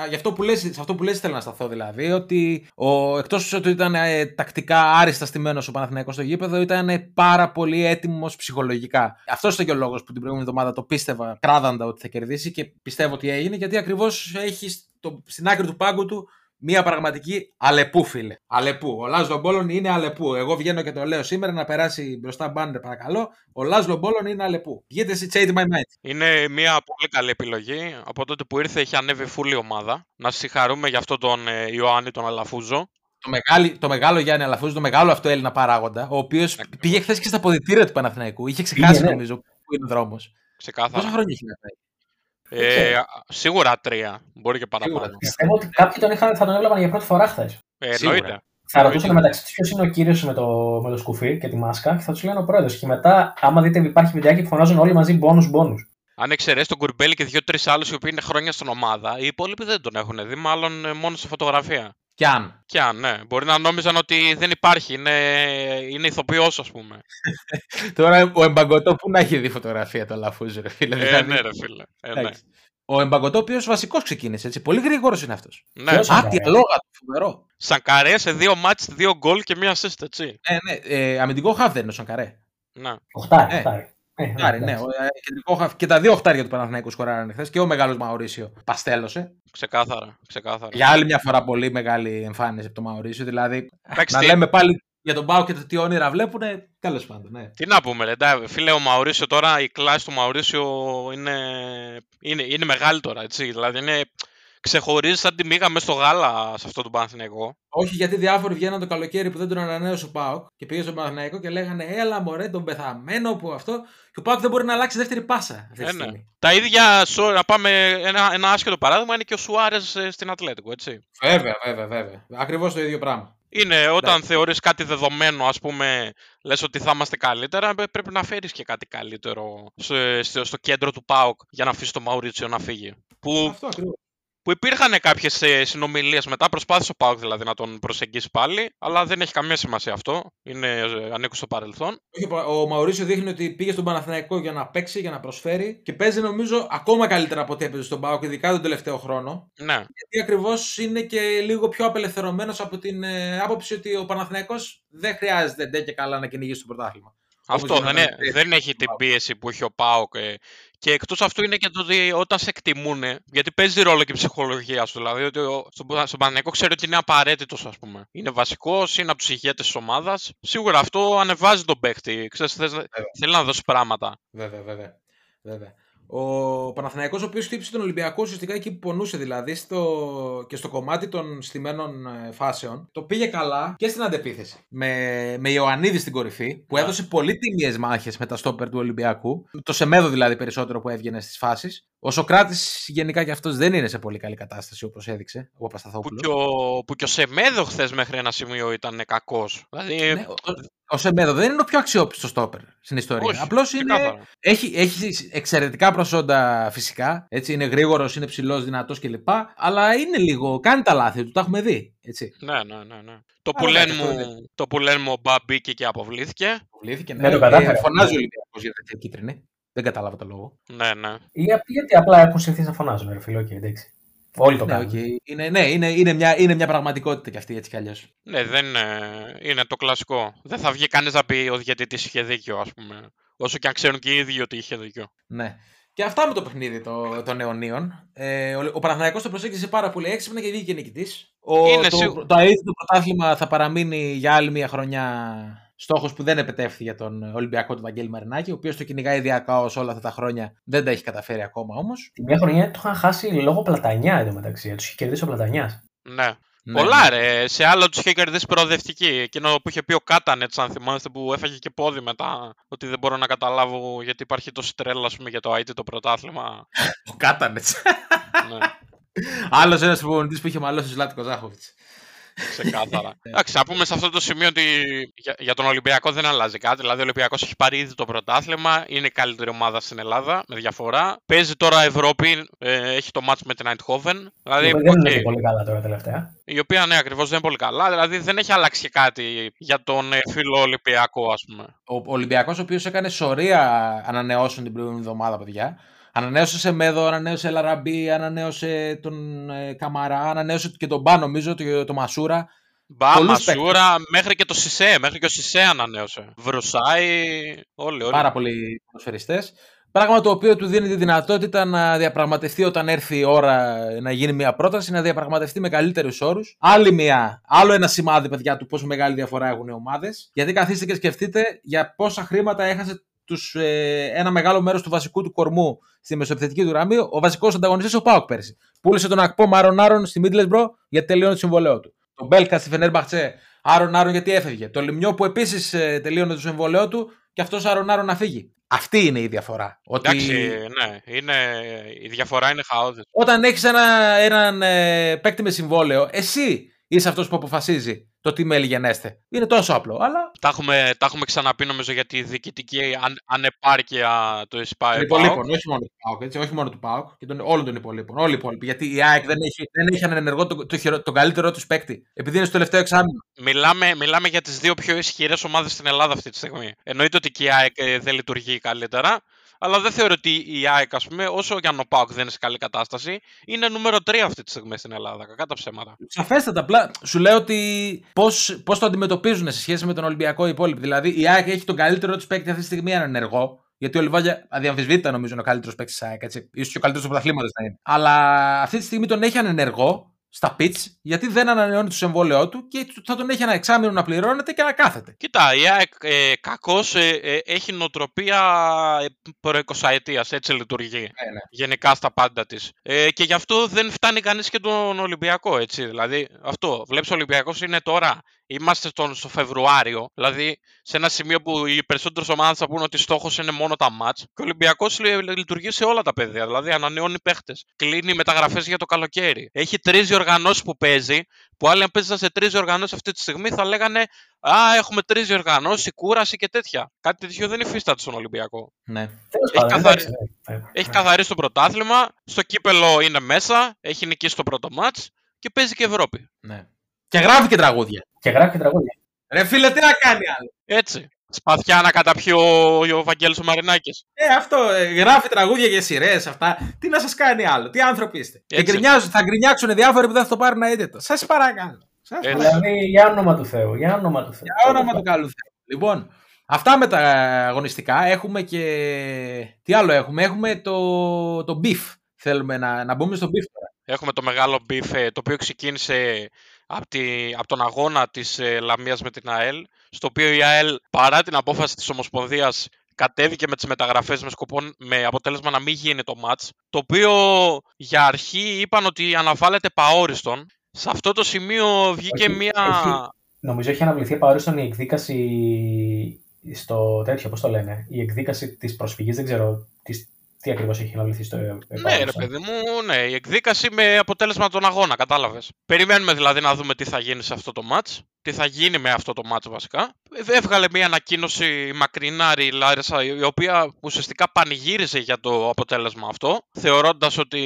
γι' αυτό που λες, σε αυτό που λες θέλω να σταθώ δηλαδή, ότι ο, εκτός ότι ήταν ε, τακτικά άριστα στημένος ο Παναθηναϊκός στο γήπεδο, ήταν ε, πάρα πολύ έτοιμος ψυχολογικά. Αυτός ήταν και ο λόγος που την προηγούμενη εβδομάδα το πίστευα κράδαντα ότι θα κερδίσει και πιστεύω ότι έγινε, γιατί ακριβώς έχει στο, στην άκρη του πάγκου του μία πραγματική αλεπού, φίλε. Αλεπού. Ο Λάζλο Μπόλονι είναι αλεπού. Εγώ βγαίνω και το λέω σήμερα να περάσει μπροστά μπάντερ, παρακαλώ. Ο Λάζλο Μπόλονι είναι αλεπού. Βγείτε εσύ, change my mind. Είναι μία πολύ καλή επιλογή. Από τότε που ήρθε έχει ανέβει φούλη ομάδα. Να συγχαρούμε γι' αυτό τον ε, Ιωάννη τον Αλαφούζο. Το, μεγάλη, το μεγάλο Γιάννη Αλαφούζο, το μεγάλο αυτό Έλληνα παράγοντα, ο οποίος πήγε χθες και στα αποδυτήρια του Παναθηναϊκού. Είχε ξεχάσει, πήγε, νομίζω, που είναι ο δρόμος. Ξεκάθαρα. Πόσα χρόνια έχει να πάει? Ε, σίγουρα τρία. Μπορεί και παραπάνω. Πιστεύω ότι κάποιοι τον είχαν, θα τον έβλεπαν για πρώτη φορά χθες. Ε, εννοείται. Θα ρωτούσαν μεταξύ του ποιος είναι ο κύριος με το, με το σκουφί και τη μάσκα και θα τους λένε ο πρόεδρος. Και μετά, άμα δείτε, υπάρχει βιντεάκι που φωνάζουν όλοι μαζί μπόνους μπόνους. Αν εξαιρέσει τον Κουρμπέλη και δύο-τρεις άλλους οι οποίοι είναι χρόνια στην ομάδα, οι υπόλοιποι δεν τον έχουν δει, μάλλον μόνο σε φωτογραφία. Κι αν. Κι αν, ναι. Μπορεί να νόμιζαν ότι δεν υπάρχει. Είναι, είναι ηθοποιός, ας πούμε. Τώρα ο Εμπαγκοτόπ που να έχει δει φωτογραφία το Αλαφούζο, ρε φίλε. Ε, ναι, ρε φίλε. Ε, ναι. Ο Εμπαγκοτόπ, ο βασικός ξεκίνησε, έτσι. Πολύ γρήγορος είναι αυτός. Ναι. Άτια λόγα του, φοβερό. Σαν καρέ σε δύο μάτς, δύο γκολ και μία assist, έτσι. Ε, ναι, ε, αμυντικό χαφ δεν είναι ο Σαν καρέ. Ναι. Οχτάρι, οχτάρι. Οχτάρι, ναι. Και τα δύο οχτάρια του Παναθηναϊκού σκοράρανε χθες και ο μεγάλος Μαουρίσιο παστέλωσε. Ξεκάθαρα, ξεκάθαρα. Για άλλη μια φορά πολύ μεγάλη εμφάνιση από το Μαουρίσιο. Δηλαδή, Φέξτε. να λέμε πάλι για τον Πάο και το τι όνειρα βλέπουνε, τέλος πάντων. Ναι. Τι να πούμε, λέντα, φίλε, ο Μαουρίσιο τώρα, η κλάση του Μαουρίσιο είναι, είναι, είναι μεγάλη τώρα, έτσι. Δηλαδή, είναι... Ξεχωρίζει σαν τη μίγα μες στο γάλα σε αυτό τον Παναθηναϊκό. Όχι, γιατί διάφοροι βγαίναν το καλοκαίρι που δεν τον ανανέωσε ο ΠΑΟΚ και πήγε στον Παναθηναϊκό και λέγανε έλα μωρέ τον πεθαμένο που αυτό. Και ο ΠΑΟΚ δεν μπορεί να αλλάξει δεύτερη πάσα αυτή τη στιγμή. Τα ίδια, να πάμε ένα, ένα άσχετο παράδειγμα, είναι και ο Σουάρες στην Ατλέτικο, έτσι. Βέβαια, βέβαια, βέβαια. Ακριβώς το ίδιο πράγμα. Είναι όταν yeah. θεωρείς κάτι δεδομένο, ας πούμε, λες ότι θα είμαστε καλύτερα, πρέπει να φέρεις και κάτι καλύτερο στο, στο κέντρο του ΠΑΟΚ για να αφήσεις τον Μαουρίτσιο να φύγει. Που... Αυτό ακριβώς. Που υπήρχαν κάποιες συνομιλίες μετά, προσπάθησε ο ΠΑΟΚ δηλαδή να τον προσεγγίσει πάλι, αλλά δεν έχει καμία σημασία αυτό. Είναι ανήκου στο παρελθόν. Ο Μαουρίσιο δείχνει ότι πήγε στον Παναθηναϊκό για να παίξει, για να προσφέρει και παίζει νομίζω ακόμα καλύτερα από ό,τι έπαιζε στον ΠΑΟΚ, ειδικά τον τελευταίο χρόνο. Ναι. Γιατί ακριβώς είναι και λίγο πιο απελευθερωμένος από την ε, άποψη ότι ο Παναθηναϊκός δεν χρειάζεται ντε και καλά να κυνηγήσει το πρωτάθλημα. Αυτό δεν, είναι, δεν έχει την πίεση που έχει ο ΠΑΟΚ. Ε, και εκτός αυτού είναι και το ότι όταν σε εκτιμούν, γιατί παίζει ρόλο και η ψυχολογία σου. Δηλαδή, ότι ο, στον Παναθηναϊκό ξέρει ότι είναι απαραίτητος, ας πούμε. Είναι βασικός, είναι από τους ηγέτες της ομάδας. Σίγουρα αυτό ανεβάζει τον παίχτη. Ξέρεις, θέλει να δώσει πράγματα. Βέβαια, βέβαια. βέβαια. Ο Παναθηναϊκός, ο οποίος χτύπησε τον Ολυμπιακό ουσιαστικά εκεί που πονούσε, δηλαδή στο... και στο κομμάτι των στιμένων φάσεων, το πήγε καλά και στην αντεπίθεση. Με, με Ιωαννίδη στην κορυφή, που έδωσε πολύ τιμιές μάχες με τα στόπερ του Ολυμπιακού. Το Σεμέδο δηλαδή περισσότερο που έβγαινε στις φάσεις. Ο Σοκράτης γενικά και αυτός δεν είναι σε πολύ καλή κατάσταση, όπως έδειξε ο Παπασταθόπουλος. Που, που και ο Σεμέδο χθες μέχρι ένα σημείο ήταν κακός. Δηλαδή... Ναι, ο... Ο Σεμέδο δεν είναι ο πιο αξιόπιστος στόπερ στην ιστορία. Απλώς είναι... έχει, έχει εξαιρετικά προσόντα φυσικά. Έτσι, είναι γρήγορος, είναι ψηλός, δυνατός κλπ. Αλλά είναι λίγο. Κάνει τα λάθη του, τα έχουμε δει. Έτσι. Ναι, ναι, ναι, ναι. Το που, λένε μου, το που λένε μου ο Μπα μπήκε και αποβλήθηκε. Αποβλήθηκε, ναι. Δεν το κατάφερε. Φωνάζει ο Ολυμπιακός για τέτοια κίτρινη. Δεν κατάλαβα το λόγο. Ναι, ναι. Γιατί απλά έχουν συνηθίσει να φωνάζουν, ρε φίλε, okay, εντάξει. Όλοι το ναι, κάνουν. Okay. Είναι, ναι, είναι, είναι, μια, είναι μια πραγματικότητα κι αυτή, έτσι κι αλλιώς. Ναι, δεν είναι, είναι το κλασικό. Δεν θα βγει κανείς να πει ο διαιτητής είχε δίκιο, ας πούμε. Όσο και αν ξέρουν και οι ίδιοι ότι είχε δίκιο. Ναι. Και αυτά με το παιχνίδι των το, αιωνίων. Ε, ο ο Παναθηναϊκός το προσέγγισε πάρα πολύ έξυπνα και βγήκε νικητής. Το, το αίτητο πρωτάθλημα θα παραμείνει για άλλη μια χρονιά... Στόχος που δεν επετεύχθη για τον Ολυμπιακό του Βαγγέλη Μαρινάκη, ο οποίος το κυνηγάει διακάως όλα αυτά τα χρόνια, δεν τα έχει καταφέρει ακόμα όμως. Την μια χρονιά το είχαν χάσει λόγω Πλατανιά εντωμεταξύ, του είχε κερδίσει ο Πλατανιάς. Ναι. Ναι. Πολλά ρε, σε άλλο τους είχε κερδίσει προοδευτική. Εκείνο που είχε πει ο Κάτανετς, αν θυμάστε, που έφαγε και πόδι μετά. Ότι δεν μπορώ να καταλάβω γιατί υπάρχει τόση τρέλα για το άι τι το πρωτάθλημα. Ο Κάτανετς. Ναι. Άλλος ένας προπονητής που είχε μαλώσει ο Ζλάτκο Ζάχοβιτς. Ξεκάθαρα. Εντάξει, να πούμε σε αυτό το σημείο ότι για, για τον Ολυμπιακό δεν αλλάζει κάτι. Δηλαδή, ο Ολυμπιακός έχει πάρει ήδη το πρωτάθλημα. Είναι η καλύτερη ομάδα στην Ελλάδα με διαφορά. Παίζει τώρα Ευρώπη. Ε, έχει το match με την Eindhoven. Δηλαδή, okay, δεν είναι πολύ καλά τώρα τελευταία. Η οποία, ναι, ακριβώς δεν είναι πολύ καλά. Δηλαδή, δεν έχει αλλάξει κάτι για τον φίλο Ολυμπιακό, ας πούμε. Ο Ολυμπιακός, ο οποίος έκανε σωρία ανανεώσεων την προηγούμενη εβδομάδα, παιδιά. Ανανέωσε Σεμέδο, ανανέωσε Λαραμπή, ανανέωσε τον ε, Καμαρά, ανανέωσε και τον Μπα, νομίζω, το, το Μασούρα. Μπα, Μασούρα, παίκτες. Μέχρι και το Σισσέ, μέχρι και ο Σισσέ ανανέωσε. Βρουσάι, όλοι, όλοι. Πάρα πολλοί προσφαιριστές. Πράγμα το οποίο του δίνει τη δυνατότητα να διαπραγματευτεί όταν έρθει η ώρα να γίνει μια πρόταση, να διαπραγματευτεί με καλύτερους όρους. Άλλη μια, άλλο ένα σημάδι, παιδιά, του πόσο μεγάλη διαφορά έχουν οι ομάδες. Γιατί καθίστε και σκεφτείτε για πόσα χρήματα έχασε τους, ε, ένα μεγάλο μέρος του βασικού του κορμού στη μεσοεπιθετική του γραμμή. Ο βασικός ανταγωνιστής ο ΠΑΟΚ πέρσι. Πούλησε τον Ακπό Μαρον-Άρον στη Middlesbrough γιατί τελείωνε το συμβολέο του. Τον Μπέλκα στη Φενέρμπαχτσε Άρον-Άρον γιατί έφευγε. Το Λιμιό που επίσης ε, τελείωνε το συμβολέο του και αυτός Άρον-Άρον να φύγει. Αυτή είναι η διαφορά. Ότι... Εντάξει, ναι, είναι... η διαφορά είναι χαόδη. Όταν έχεις ένα, έναν ε, παίκτη με συμβόλαιο, εσύ είσαι αυτός που αποφασίζει το τι μέλη γενέστε. Είναι τόσο απλό, αλλά... Τα έχουμε, τα έχουμε ξαναπεί, νομίζω, για τη διοικητική αν, ανεπάρκεια του ΕΣΠΑΕ. Των υπολείπων, όχι μόνο του ΠΑΟΚ, έτσι, όχι μόνο του ΠΑΟΚ, και των, όλων των υπολείπων. Όλοι οι υπόλοιποι. Γιατί η ΑΕΚ δεν έχει, δεν έχει ανενεργό τον το, το, το καλύτερό του παίκτη, επειδή είναι στο τελευταίο εξάμηνο. Μιλάμε, μιλάμε για τις δύο πιο ισχυρές ομάδες στην Ελλάδα αυτή τη στιγμή. Εννοείται ότι και η ΑΕΚ δεν λειτουργεί καλύτερα. Αλλά δεν θεωρώ ότι η ΑΕΚ, ας πούμε, όσο και αν ο ΠΑΟΚ δεν είναι σε καλή κατάσταση, είναι νούμερο τρία αυτή τη στιγμή στην Ελλάδα. Κακά τα ψέματα. Σαφέστατα. Απλά σου λέω ότι πώς το αντιμετωπίζουν σε σχέση με τον Ολυμπιακό οι υπόλοιποι. Δηλαδή, η ΑΕΚ έχει τον καλύτερο της παίκτη αυτή τη στιγμή ανενεργό. Γιατί ο Λιβάγια αδιαμφισβήτητα νομίζω είναι ο καλύτερος παίκτης της ΑΕΚ. Ίσως και ο καλύτερος του πρωταθλήματος να είναι. Αλλά αυτή τη στιγμή τον έχει ανενεργό στα pitch, γιατί δεν ανανεώνει το συμβόλαιό του και θα τον έχει ένα εξάμηνο να πληρώνεται και να κάθεται. Κοίτα, η ΑΕΚ ε, κακώς ε, ε, έχει νοοτροπία προεκοσαετίας, έτσι λειτουργεί. Ε, ναι. Γενικά στα πάντα της. Ε, και γι' αυτό δεν φτάνει κανείς και τον Ολυμπιακό, έτσι. Δηλαδή, αυτό, βλέπεις ο Ολυμπιακός είναι τώρα... Είμαστε στον, στο Φεβρουάριο, δηλαδή σε ένα σημείο που οι περισσότερες ομάδες θα πούνε ότι στόχος είναι μόνο τα μάτς. Και ο Ολυμπιακός λειτουργεί σε όλα τα πεδία, δηλαδή ανανεώνει παίχτες, κλείνει μεταγραφές για το καλοκαίρι. Έχει τρεις διοργανώσεις που παίζει, που άλλοι αν παίζαν σε τρεις διοργανώσεις αυτή τη στιγμή θα λέγανε «Α, έχουμε τρεις διοργανώσεις, κούραση και τέτοια». Κάτι τέτοιο δεν υφίσταται στον Ολυμπιακό. Ναι. Έχει, καθαρι... έχει καθαρίσει το πρωτάθλημα, στο κύπελο είναι μέσα, έχει νικήσει το πρώτο μάτς και παίζει και Ευρώπη. Ναι. Και γράφει και τραγούδια. Και γράφει και τραγούδια. Ρε φίλε, τι να κάνει άλλο. Έτσι. Σπαθιά να καταπιεί ο, ο Βαγγέλης ο Μαρινάκης. Ε, αυτό. Ε, γράφει τραγούδια για σειρές αυτά. Τι να σας κάνει άλλο. Τι άνθρωποι είστε. Και θα γκρινιάξουν διάφοροι που δεν θα το πάρουν αίτητο. Σας παρακαλώ. Σας παρακαλώ. Δηλαδή, για όνομα του Θεού. Για όνομα του Θεού. Για όνομα του καλού Θεού. Λοιπόν, αυτά με τα αγωνιστικά. Έχουμε και. Τι άλλο έχουμε. Έχουμε το, το beef. Θέλουμε να, να μπούμε στο beef τώρα. Έχουμε το μεγάλο beef το οποίο ξεκίνησε. Από, τη, από τον αγώνα της ε, Λαμίας με την ΑΕΛ, στο οποίο η ΑΕΛ παρά την απόφαση της Ομοσπονδίας κατέβηκε με τις μεταγραφές με, σκοπό, με αποτέλεσμα να μην γίνει το μάτς, το οποίο για αρχή είπαν ότι αναβάλλεται παόριστον. Σε αυτό το σημείο βγήκε όχι, μία... Έχει, νομίζω έχει αναβληθεί παόριστον η εκδίκαση στο τέτοιο, πώς το λένε, η εκδίκαση της προσφυγής, δεν ξέρω της, τι ακριβώς έχει αναβληθεί στο παόριστον. Ναι ρε παιδί μου, ναι, η εκδίκαση με αποτέλεσμα τον αγώνα, κατάλαβες. Περιμένουμε δηλαδή να δούμε τι θα γίνει σε αυτό το μάτς. Τι θα γίνει με αυτό το μάτσο βασικά. Έβγαλε μια ανακοίνωση μακρινάρη η Λάρισα, η οποία ουσιαστικά πανηγύρισε για το αποτέλεσμα αυτό, θεωρώντας ότι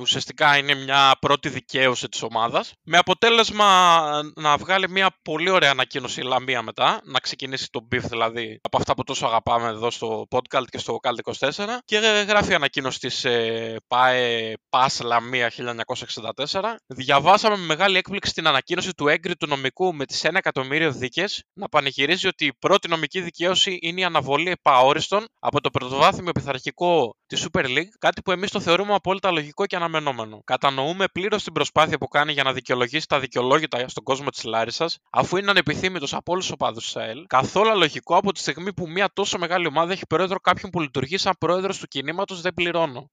ουσιαστικά είναι μια πρώτη δικαίωση της ομάδας. Με αποτέλεσμα να βγάλει μια πολύ ωραία ανακοίνωση η Λαμία μετά, να ξεκινήσει το μπιφ δηλαδή από αυτά που τόσο αγαπάμε εδώ στο podcast και στο Καλπ είκοσι τέσσερα. Και γράφει ανακοίνωση της ε, ΠαΕ Πας Λαμία χίλια εννιακόσια εξήντα τέσσερα. Διαβάσαμε με μεγάλη έκπληξη την ανακοίνωση του έγκριτου νομικού με τη σε ένα εκατομμύριο δίκες να πανηγυρίζει ότι η πρώτη νομική δικαίωση είναι η αναβολή επαόριστον από το πρωτοβάθμιο πειθαρχικό τη Super League, κάτι που εμείς το θεωρούμε απόλυτα λογικό και αναμενόμενο. Κατανοούμε πλήρως την προσπάθεια που κάνει για να δικαιολογήσει τα δικαιολόγητα στον κόσμο της Λάρισσας, αφού είναι ανεπιθύμητος από όλους τους οπαδούς της ΑΕΛ. Καθόλου λογικό από τη στιγμή που μια τόσο μεγάλη ομάδα έχει πρόεδρο κάποιον που λειτουργεί σαν πρόεδρος του κινήματος Δεν Πληρώνω.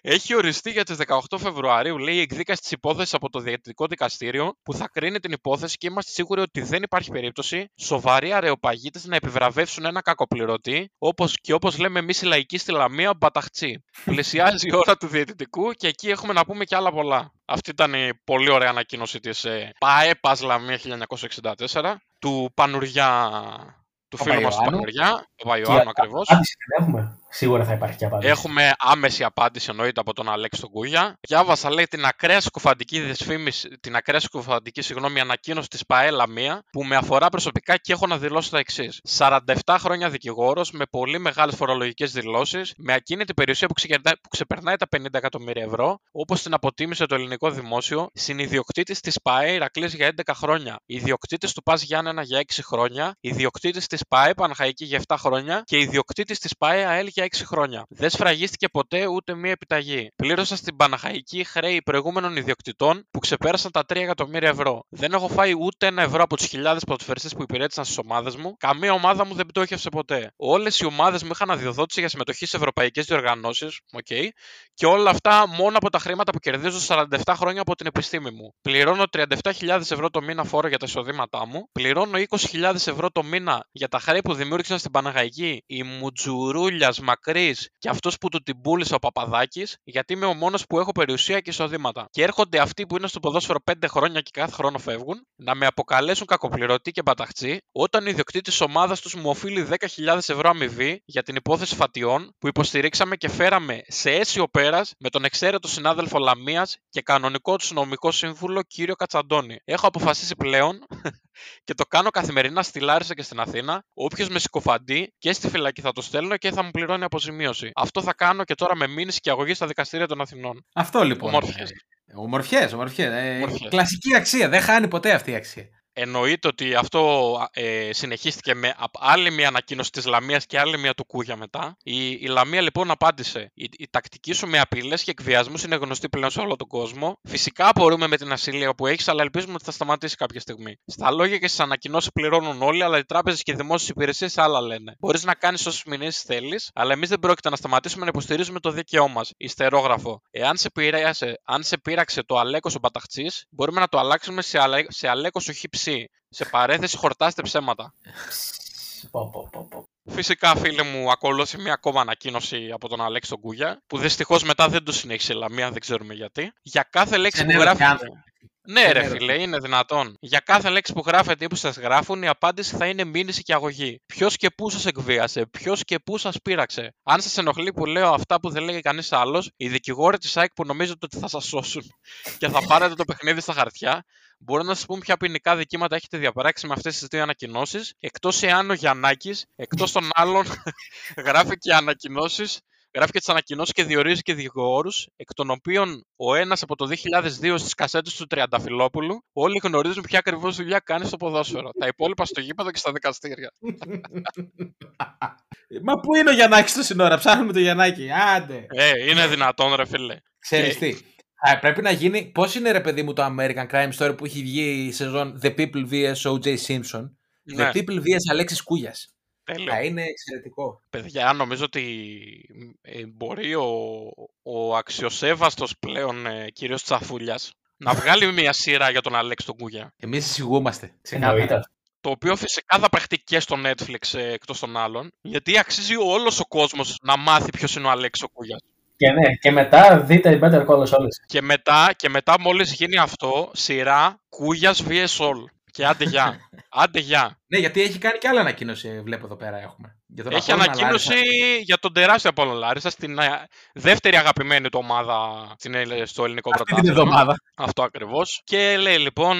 Έχει οριστεί για τις δεκαοκτώ Φεβρουαρίου, λέει, η εκδίκαση της υπόθεσης από το Διοικητικό Δικαστήριο που θα κρίνει την υπόθεση και είμαστε σίγουροι ότι δεν υπάρχει περίπτωση σοβαροί αρεοπαγίτες να επιβραβεύσουν ένα κακοπληρωτή, όπως και όπως λέμε εμείς οι λαϊκοί στη Λαμία, μπαταχτσί. Πλησιάζει η ώρα του Διαιτητικού και εκεί έχουμε να πούμε και άλλα πολλά. Αυτή ήταν η πολύ ωραία ανακοίνωση της ε, ΠαΕ Πας Λαμία χίλια εννιακόσια εξήντα τέσσερα, του Πανουριά... του φίλου μας του Πανουριά, του Παϊωάννου ακριβώς. Απάντηση δεν έχουμε. Σίγουρα θα υπάρχει και απάντηση. Έχουμε άμεση απάντηση εννοείται από τον Αλέξη τον Κούλια. Διάβασα, λέει, την ακραία σκουφαντική δυσφήμιση, την ακραία σκουφαντική συγγνώμη, ανακοίνωση της ΠαΕ Λαμία, που με αφορά προσωπικά και έχω να δηλώσω τα εξής. σαράντα επτά χρόνια δικηγόρος, με πολύ μεγάλες φορολογικές δηλώσεις, με ακίνητη περιουσία που, ξεκερνά, που ξεπερνάει τα πενήντα εκατομμύρια ευρώ, όπως την αποτίμησε το ελληνικό δημόσιο, συνειδιοκτήτης της ΠαΕ Ηρακλής για έντεκα χρόνια, ιδιοκτήτης του ΠΑΣ Γιάννενα για έξι χρόνια, ιδιοκτήτης της ΠαΕ Παναχαϊκή για επτά χρόνια και ιδιοκτήτης της ΠαΕ ΑΕΛ για έξι χρόνια. Δεν σφραγίστηκε ποτέ ούτε μία επιταγή. Πλήρωσα στην Παναχαϊκή χρέη προηγούμενων ιδιοκτητών που ξεπέρασαν τα τρία εκατομμύρια ευρώ. Δεν έχω φάει ούτε ένα ευρώ από τους χιλιάδες ποδοσφαιριστές που υπηρέτησαν στις ομάδες μου. Καμία ομάδα μου δεν πτώχευσε ποτέ. Όλες οι ομάδες μου είχαν αδειοδότηση για συμμετοχή σε ευρωπαϊκές διοργανώσεις. Okay. Και όλα αυτά μόνο από τα χρήματα που κερδίζω σαράντα επτά χρόνια από την επιστήμη μου. Πληρώνω τριάντα επτά χιλιάδες ευρώ το μήνα φόρο για τα εισοδήματά μου. Πληρώνω είκοσι χιλιάδες ευρώ το μήνα για τα χρέη που δημιούργησαν στην Παναχαϊκή η Μουτζουρούλια Μακρύς και αυτός που του την πούλησε ο Παπαδάκης, γιατί είμαι ο μόνος που έχω περιουσία και εισοδήματα. Και έρχονται αυτοί που είναι στο ποδόσφαιρο πέντε χρόνια και κάθε χρόνο φεύγουν να με αποκαλέσουν κακοπληρωτή και μπαταχτσή, όταν ο ιδιοκτήτης της ομάδας τους μου οφείλει δέκα χιλιάδες ευρώ αμοιβή για την υπόθεση φατιών που υποστηρίξαμε και φέραμε σε αίσιο πέρας με τον εξαίρετο συνάδελφο Λαμίας και κανονικό του νομικό σύμβουλο κύριο Κατσαντώνη. Έχω αποφασίσει πλέον και το κάνω καθημερινά στη Λάρισα και στην Αθήνα. Όποιος με συκοφαντεί και στη φυλακή θα το στέλνω και θα μου πληρώνει αποζημίωση. Αυτό θα κάνω και τώρα με μήνυση και αγωγή στα δικαστήρια των Αθηνών. Αυτό λοιπόν. Ομορφιές. Ομορφιές, ομορφιές. Ε, κλασική αξία. Δεν χάνει ποτέ αυτή η αξία. Εννοείται ότι αυτό ε, συνεχίστηκε με άλλη μια ανακοίνωση της Λαμίας και άλλη μια του Κούγια μετά. Η, η Λαμία λοιπόν απάντησε: Η, η τακτική σου με απειλές και εκβιασμούς είναι γνωστή πλέον σε όλο τον κόσμο. Φυσικά απορούμε με την ασυλία που έχεις, αλλά ελπίζουμε ότι θα σταματήσει κάποια στιγμή. Στα λόγια και στις ανακοινώσεις πληρώνουν όλοι, αλλά οι τράπεζες και οι δημόσιες υπηρεσίες άλλα λένε. Μπορείς να κάνεις όσες μηνύσεις θέλεις, αλλά εμείς δεν πρόκειται να σταματήσουμε να υποστηρίζουμε το δίκαιό μας. Ιστερόγραφο. Εάν σε πείραξε, αν σε πείραξε το αλέκος ο μπαταχτσής, μπορούμε να το αλλάξουμε σε, αλέ, σε αλέκος ο χυψής. Σε παρένθεση, χορτάστε ψέματα. Φυσικά, φίλε μου, ακολούθησε μια ακόμα ανακοίνωση από τον Αλέξη τον Κούγια, που δυστυχώς μετά δεν το συνέχισε η Λαμία, δεν ξέρουμε γιατί. Για κάθε λέξη που γράφει. Ναι, ρε φίλε, είναι δυνατόν. Για κάθε λέξη που γράφετε ή που σας γράφουν, η απάντηση θα είναι μήνυση και αγωγή. Ποιος και πού σας εκβίασε, ποιος και πού σας πείραξε. Αν σας ενοχλεί που λέω αυτά που δεν λέγει κανείς άλλος, οι δικηγόροι της ΑΕΚ που νομίζετε ότι θα σας σώσουν και θα πάρετε το παιχνίδι στα χαρτιά, μπορούν να σας πούν ποια ποινικά δικήματα έχετε διαπράξει με αυτές τις δύο ανακοινώσεις, εκτός εάν ο Γιαννάκης, εκτός των άλλων, γράφει και ανακοινώσεις. Γράφει και τις ανακοινώσεις και διορίζει και δικηγόρους, εκ των οποίων ο ένας από το δύο χιλιάδες δύο στις κασέτες του Τριανταφυλόπουλου. Όλοι γνωρίζουν ποια ακριβώς δουλειά κάνει στο ποδόσφαιρο. Τα υπόλοιπα στο γήπεδο και στα δικαστήρια. Μα πού είναι ο Γιαννάκης στο σύνορα, ψάχνουμε τον Γιαννάκη. Άντε. Ε, είναι δυνατόν, ρε φίλε. Ξέρεις τι. Α, πρέπει να γίνει. Πώς είναι, ρε παιδί μου, το American Crime Story που έχει βγει η σεζόν The People βι ες. Ο. Τζέι. Simpson. Ναι. The People βι ες. Αλέξης Κούγιας. Τέλειο. Θα είναι εξαιρετικό. Παιδιά, νομίζω ότι μπορεί ο, ο αξιοσέβαστος πλέον κύριος Τσαφούλιας να βγάλει μια σειρά για τον Αλέξη τον Κούγια. Εμείς σιγούμαστε. Το οποίο φυσικά θα παιχτεί και στο Netflix ε, εκτός των άλλων, γιατί αξίζει όλος ο κόσμος να μάθει ποιος είναι ο Αλέξης ο Κούλιας. Και ναι, και μετά δείτε Better Call Saul. Και μετά, και μετά μόλις γίνει αυτό, σειρά Κούλιας βι ες All. Και άντε γεια. Άντε γεια. Ναι, γιατί έχει κάνει και άλλη ανακοίνωση, βλέπω εδώ πέρα έχουμε. Για τον έχει ανακοίνωση Λάρισα. Για τον τεράστιο Απόλλων Λάρισα, στην δεύτερη αγαπημένη του ομάδα στο ελληνικό πρωτάθλημα. Αυτό ακριβώς. Και λέει λοιπόν,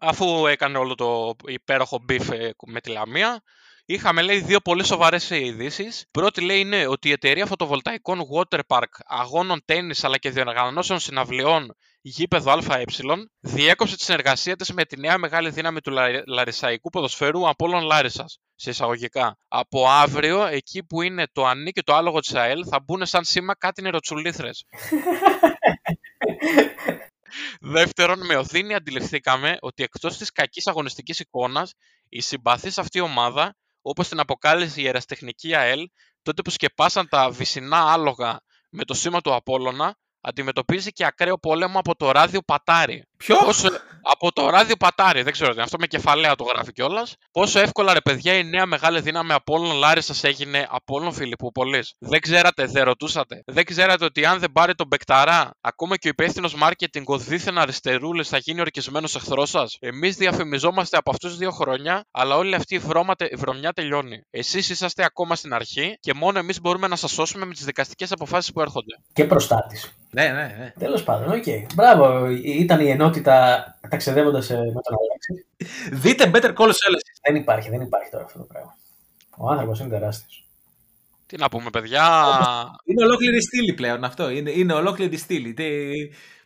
αφού έκανε όλο το υπέροχο μπιφ με τη Λαμία, είχαμε λέει δύο πολύ σοβαρές ειδήσεις. Πρώτη λέει είναι ότι η εταιρεία φωτοβολταϊκών water park, αγώνων τέννις αλλά και διοργανώσεων συναυλιών γήπεδο ΑΕ διέκοψε τη συνεργασία της με τη νέα μεγάλη δύναμη του λα... λαρισαϊκού ποδοσφαίρου Απόλλων Λάρισας, σε εισαγωγικά. Από αύριο, εκεί που είναι το ανή και το άλογο της ΑΕΛ, θα μπουν σαν σήμα κάτι νεροτσουλήθρες. Δεύτερον, με οδύνη αντιληφθήκαμε ότι εκτός της κακής αγωνιστικής εικόνας, η συμπαθής αυτή ομάδα, όπως την αποκάλεσε η ιεραστεχνική ΑΕΛ, τότε που σκεπάσαν τα βυσσινά άλογα με το σήμα του Απόλλωνα, αντιμετωπίζει και ακραίο πόλεμο από το ράδιο Πατάρι. Ποιο? Πόσο... από το ράδιο Πατάρι, δεν ξέρω τι είναι. Αυτό με κεφαλαία το γράφει κιόλας. Πόσο εύκολα, ρε παιδιά, η νέα μεγάλη δύναμη Απόλλων Λάρισας έγινε Απόλλων Φιλιππούπολης. Δεν ξέρατε, δεν ρωτούσατε. Δεν ξέρατε ότι αν δεν πάρει τον Μπεκταρά, ακόμα και ο υπεύθυνος marketing ο δίθεν αριστερούλης θα γίνει ορκισμένος εχθρός σας. Εμείς διαφημιζόμαστε από αυτούς δύο χρόνια, αλλά όλη αυτή η, βρώμα, η βρωμιά τελειώνει. Εσείς είσαστε ακόμα στην αρχή και μόνο εμείς μπορούμε να σας σώσουμε με τις δικαστικές αποφάσεις που έρχονται. Και προστάτης. Ναι, ναι, ναι. Τέλος πάντων, οκ. Okay. Μπράβο, ήταν η ενότητα ταξιδεύοντας με τον Αλέξη. Δείτε Better Call Saul. Δεν υπάρχει, δεν υπάρχει τώρα αυτό το πράγμα. Ο άνθρωπος είναι τεράστιος. Τι να πούμε, παιδιά. Είναι ολόκληρη στήλη πλέον αυτό. Είναι, είναι ολόκληρη στήλη. Τι...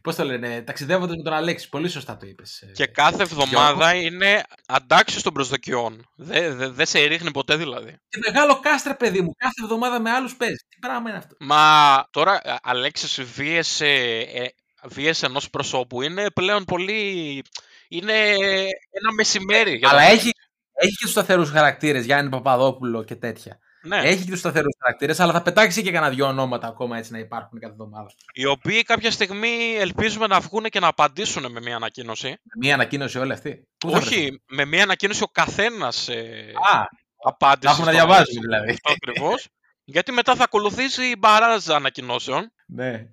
Πώς το λένε, ταξιδεύοντας με τον Αλέξη. Πολύ σωστά το είπες. Και κάθε εβδομάδα είναι αντάξιος των προσδοκιών. Δεν δε, δε σε ρίχνει ποτέ δηλαδή. Και μεγάλο κάστρα, παιδί μου. Κάθε εβδομάδα με άλλους παίζει. Τι πράγμα είναι αυτό. Μα τώρα, Αλέξης, βίες, ε, βίες ενός προσώπου είναι πλέον πολύ... Είναι ένα μεσημέρι. Για αλλά έχει, έχει και τους σταθερούς χαρακτήρες. Γιάννη Παπαδόπουλο και τέτοια. Ναι. Έχει και τους σταθερούς χαρακτήρες, αλλά θα πετάξει και κανένα δυο ονόματα ακόμα έτσι να υπάρχουν κάθε εβδομάδα. Οι οποίοι κάποια στιγμή ελπίζουμε να βγουν και να απαντήσουν με μια ανακοίνωση. Με μια ανακοίνωση όλοι αυτοί. Όχι, με μια ανακοίνωση ο καθένας ε... απάντησε. Να έχουμε να διαβάζουμε δηλαδή. Ακριβώς. Γιατί μετά θα ακολουθήσει η μπαράζα ανακοινώσεων. Ναι.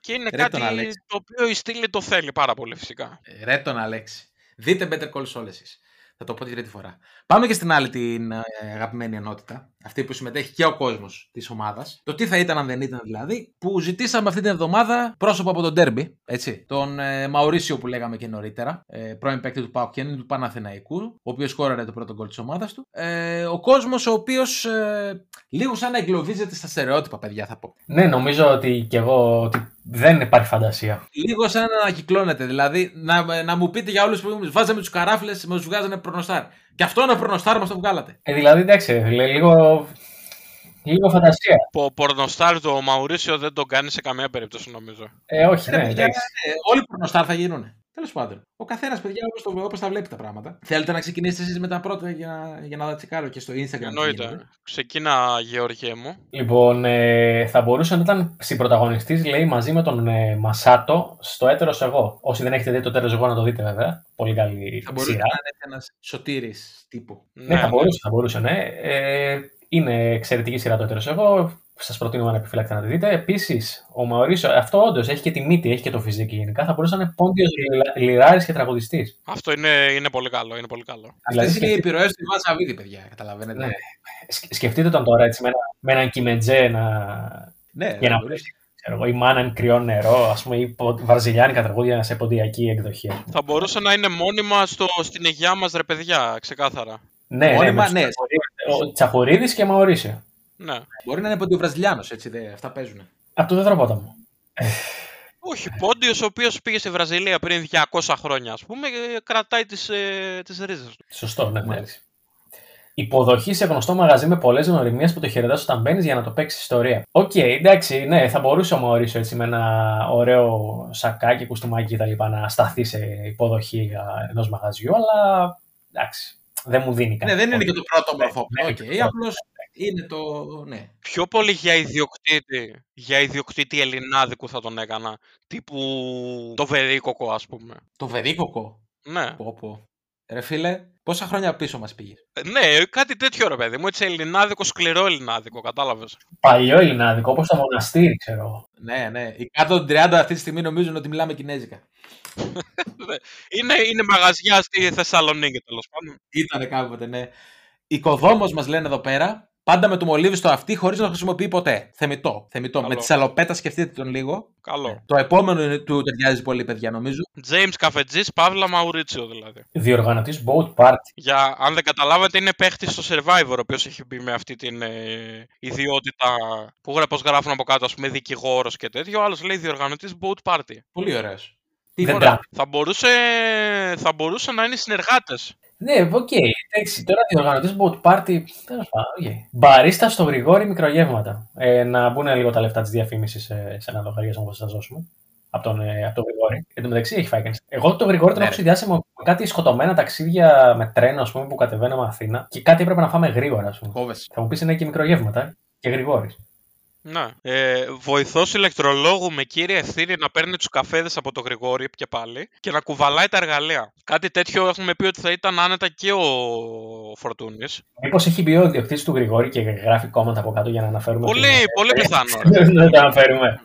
Και είναι ρε κάτι το οποίο η στήλη το θέλει πάρα πολύ φυσικά. Ρε τον Αλέξη. Δείτε Better Call Saul εσείς. Θα το πω την τρίτη φορά. Πάμε και στην άλλη την ε, αγαπημένη ενότητα, αυτή που συμμετέχει και ο κόσμος της ομάδας. Το τι θα ήταν αν δεν ήταν δηλαδή, που ζητήσαμε αυτή την εβδομάδα πρόσωπο από τον ντέρμπι, έτσι. Τον ε, Μαουρίσιο που λέγαμε και νωρίτερα, ε, πρώην παίκτη του ΠΑΟΚ και του Παναθηναϊκού, ο οποίος σκόραρε το πρώτο γκολ της ομάδας του. Ε, ο κόσμος ο οποίος ε, λίγο σαν να εγκλωβίζεται στα στερεότυπα, παιδιά, θα πω. Ναι, νομίζω ότι κι εγώ. Ότι... Δεν υπάρχει φαντασία. Λίγο σαν να ανακυκλώνεται. Δηλαδή, να, να μου πείτε για όλους που βάζαμε τους καράφλες, μας βγάζανε προνοστάρ. Και αυτό είναι προνοστάρ, μας το βγάλατε. Ε, δηλαδή, εντάξει, λίγο, λίγο φαντασία. Το προνοστάρ το Μαουρίσιο δεν τον κάνει σε καμία περίπτωση, νομίζω. Ε, όχι, ναι, ναι, ναι, όλοι οι προνοστάρ θα γίνουν. Τέλος πάντων, ο καθένας, παιδιά, όπως, όπως τα βλέπει τα πράγματα. Θέλετε να ξεκινήσετε εσείς με τα πρώτα για, για να τα τσεκάρω και στο Instagram. Εννοείται. Ξεκίνα, Γεωργέ μου. Λοιπόν, ε, θα μπορούσε να ήταν συμπρωταγωνιστής, λέει, μαζί με τον ε, Μασάτο στο Έτερος Εγώ. Όσοι δεν έχετε δει το Έτερος Εγώ, να το δείτε, βέβαια. Πολύ καλή θα μπορούσε σειρά. Να είναι ένας σωτήρης τύπου. Ναι, ναι, θα μπορούσε, θα μπορούσε, ναι. Ε, είναι εξαιρετική σειρά το Έτερος Εγώ. Σας προτείνω ανεπιφύλακτα να τη δείτε. Επίσης, ο Μαουρίσιο, αυτό όντως έχει και τη μύτη, έχει και το φυσικό γενικά. Θα μπορούσε να είναι πόντιος λιράρης και τραγουδιστής. Αυτό είναι, είναι πολύ καλό. Είναι πολύ καλό. Αυτές σκεφτεί... είναι οι επιρροές του Ιβάν Σαββίδη, παιδιά. Καταλαβαίνετε. Ναι. Σκεφτείτε τον τώρα έτσι, με, ένα, με έναν κιμεντζέ να. Ναι, για να βρει. Η μάνα είναι κρυό νερό, ας πούμε, ή βραζιλιάνικα τραγούδια σε ποντιακή εκδοχή. Θα μπορούσε να είναι μόνιμα στο, στην υγειά μας, ρε παιδιά, ξεκάθαρα. Ναι, μόνιμα, ναι. Τσαχουρίδης και Μαουρίσιο. Ναι. Μπορεί να είναι ποντιοβραζιλιάνος, έτσι δε, αυτά παίζουν. Από το δεδροπότα μου. Όχι, πόντιος ο οποίος πήγε στη Βραζιλία πριν διακόσια χρόνια, ας πούμε, κρατάει τις, ε, τις ρίζες του. Σωστό, ναι, μάλιστα. Υποδοχή σε γνωστό μαγαζί με πολλές γνωριμίες που το χαιρετάς όταν μπαίνεις για να το παίξεις ιστορία. Οκ, okay, εντάξει, ναι, θα μπορούσε ο Μαουρίσιο έτσι με ένα ωραίο σακάκι, κουστούμάκι κτλ. Να σταθεί σε υποδοχή ενός μαγαζιού, αλλά εντάξει. δεν μου δίνει κανένα. Ναι, δεν είναι και το πρώτο μορφό. Okay. Απλώς είναι το. Ναι. Πιο πολύ για ιδιοκτήτη, για ιδιοκτήτη ελληνάδικου θα τον έκανα. Τύπου το Βερίκοκο, ας πούμε. Το Βερίκοκο. Ναι. Πω, πω. Ρε φίλε, πόσα χρόνια πίσω μας πήγες. Ναι, κάτι τέτοιο ρε παιδί μου, έτσι ελληνάδικο, σκληρό ελληνάδικο, κατάλαβες. Παλιό ελληνάδικο, όπως το μοναστήρι, ξέρω. Ναι, ναι, οι κάτω των τριάντα αυτή τη στιγμή νομίζουν ότι μιλάμε κινέζικα. είναι, είναι μαγαζιά στη Θεσσαλονίκη, τέλος πάντων. Ήτανε κάποτε, ναι. Οικοδόμος μας λένε εδώ πέρα, πάντα με το μολύβι στο αυτί, χωρίς να χρησιμοποιεί ποτέ. Θεμητό, θεμητό. Καλό. Με τη σαλοπέτα σκεφτείτε τον λίγο. Καλό. Το επόμενο του ταιριάζει πολύ, παιδιά, νομίζω. James Καφετζής, Παύλα Μαουρίτσιο δηλαδή. Διοργανωτής boat party. Για, αν δεν καταλάβατε, είναι παίχτης στο Survivor, ο οποίος έχει μπει με αυτή την ε, ιδιότητα που γράφουν, γράφουν από κάτω, ας πούμε, δικηγόρος και τέτοιο. Άλλος λέει διοργανωτής boat party. Πολύ ωραίος. Θα μπορούσε, θα μπορούσε να είναι συνεργάτες. Ναι, οκ. Okay. Εντάξει, τώρα διοργανωτής boat party, τέλος πάντων. Μπαρίστα στο Γρηγόρι, μικρογεύματα. Ε, να μπουν λίγο τα λεφτά της διαφήμισης σε, σε ένα λογαριασμό που θα σας δώσουμε. Από τον, ε, από τον Γρηγόρι. Εν τω μεταξύ έχει φάει κανείς. Εγώ τον Γρηγόρι τον έχω συνδυάσει με κάτι σκοτωμένα ταξίδια με τρένο, ας πούμε, που κατεβαίναμε Αθήνα. Και κάτι έπρεπε να φάμε γρήγορα, ας πούμε. Κόβες. Θα μου πεις είναι και μικρογεύματα και Γρηγόρις. Ναι. Ε, βοηθός ηλεκτρολόγου με κύριε ευθύνη να παίρνει τους καφέδες από το Γρηγόρι και πάλι και να κουβαλάει τα εργαλεία. Κάτι τέτοιο έχουμε πει ότι θα ήταν άνετα και ο Φορτούνης. Μήπως έχει μπει ο διοκτήτης του Γρηγόρι και γράφει κόμματα από κάτω για να αναφέρουμε. Πολύ, την... πολύ πιθανό. Να τα αναφέρουμε.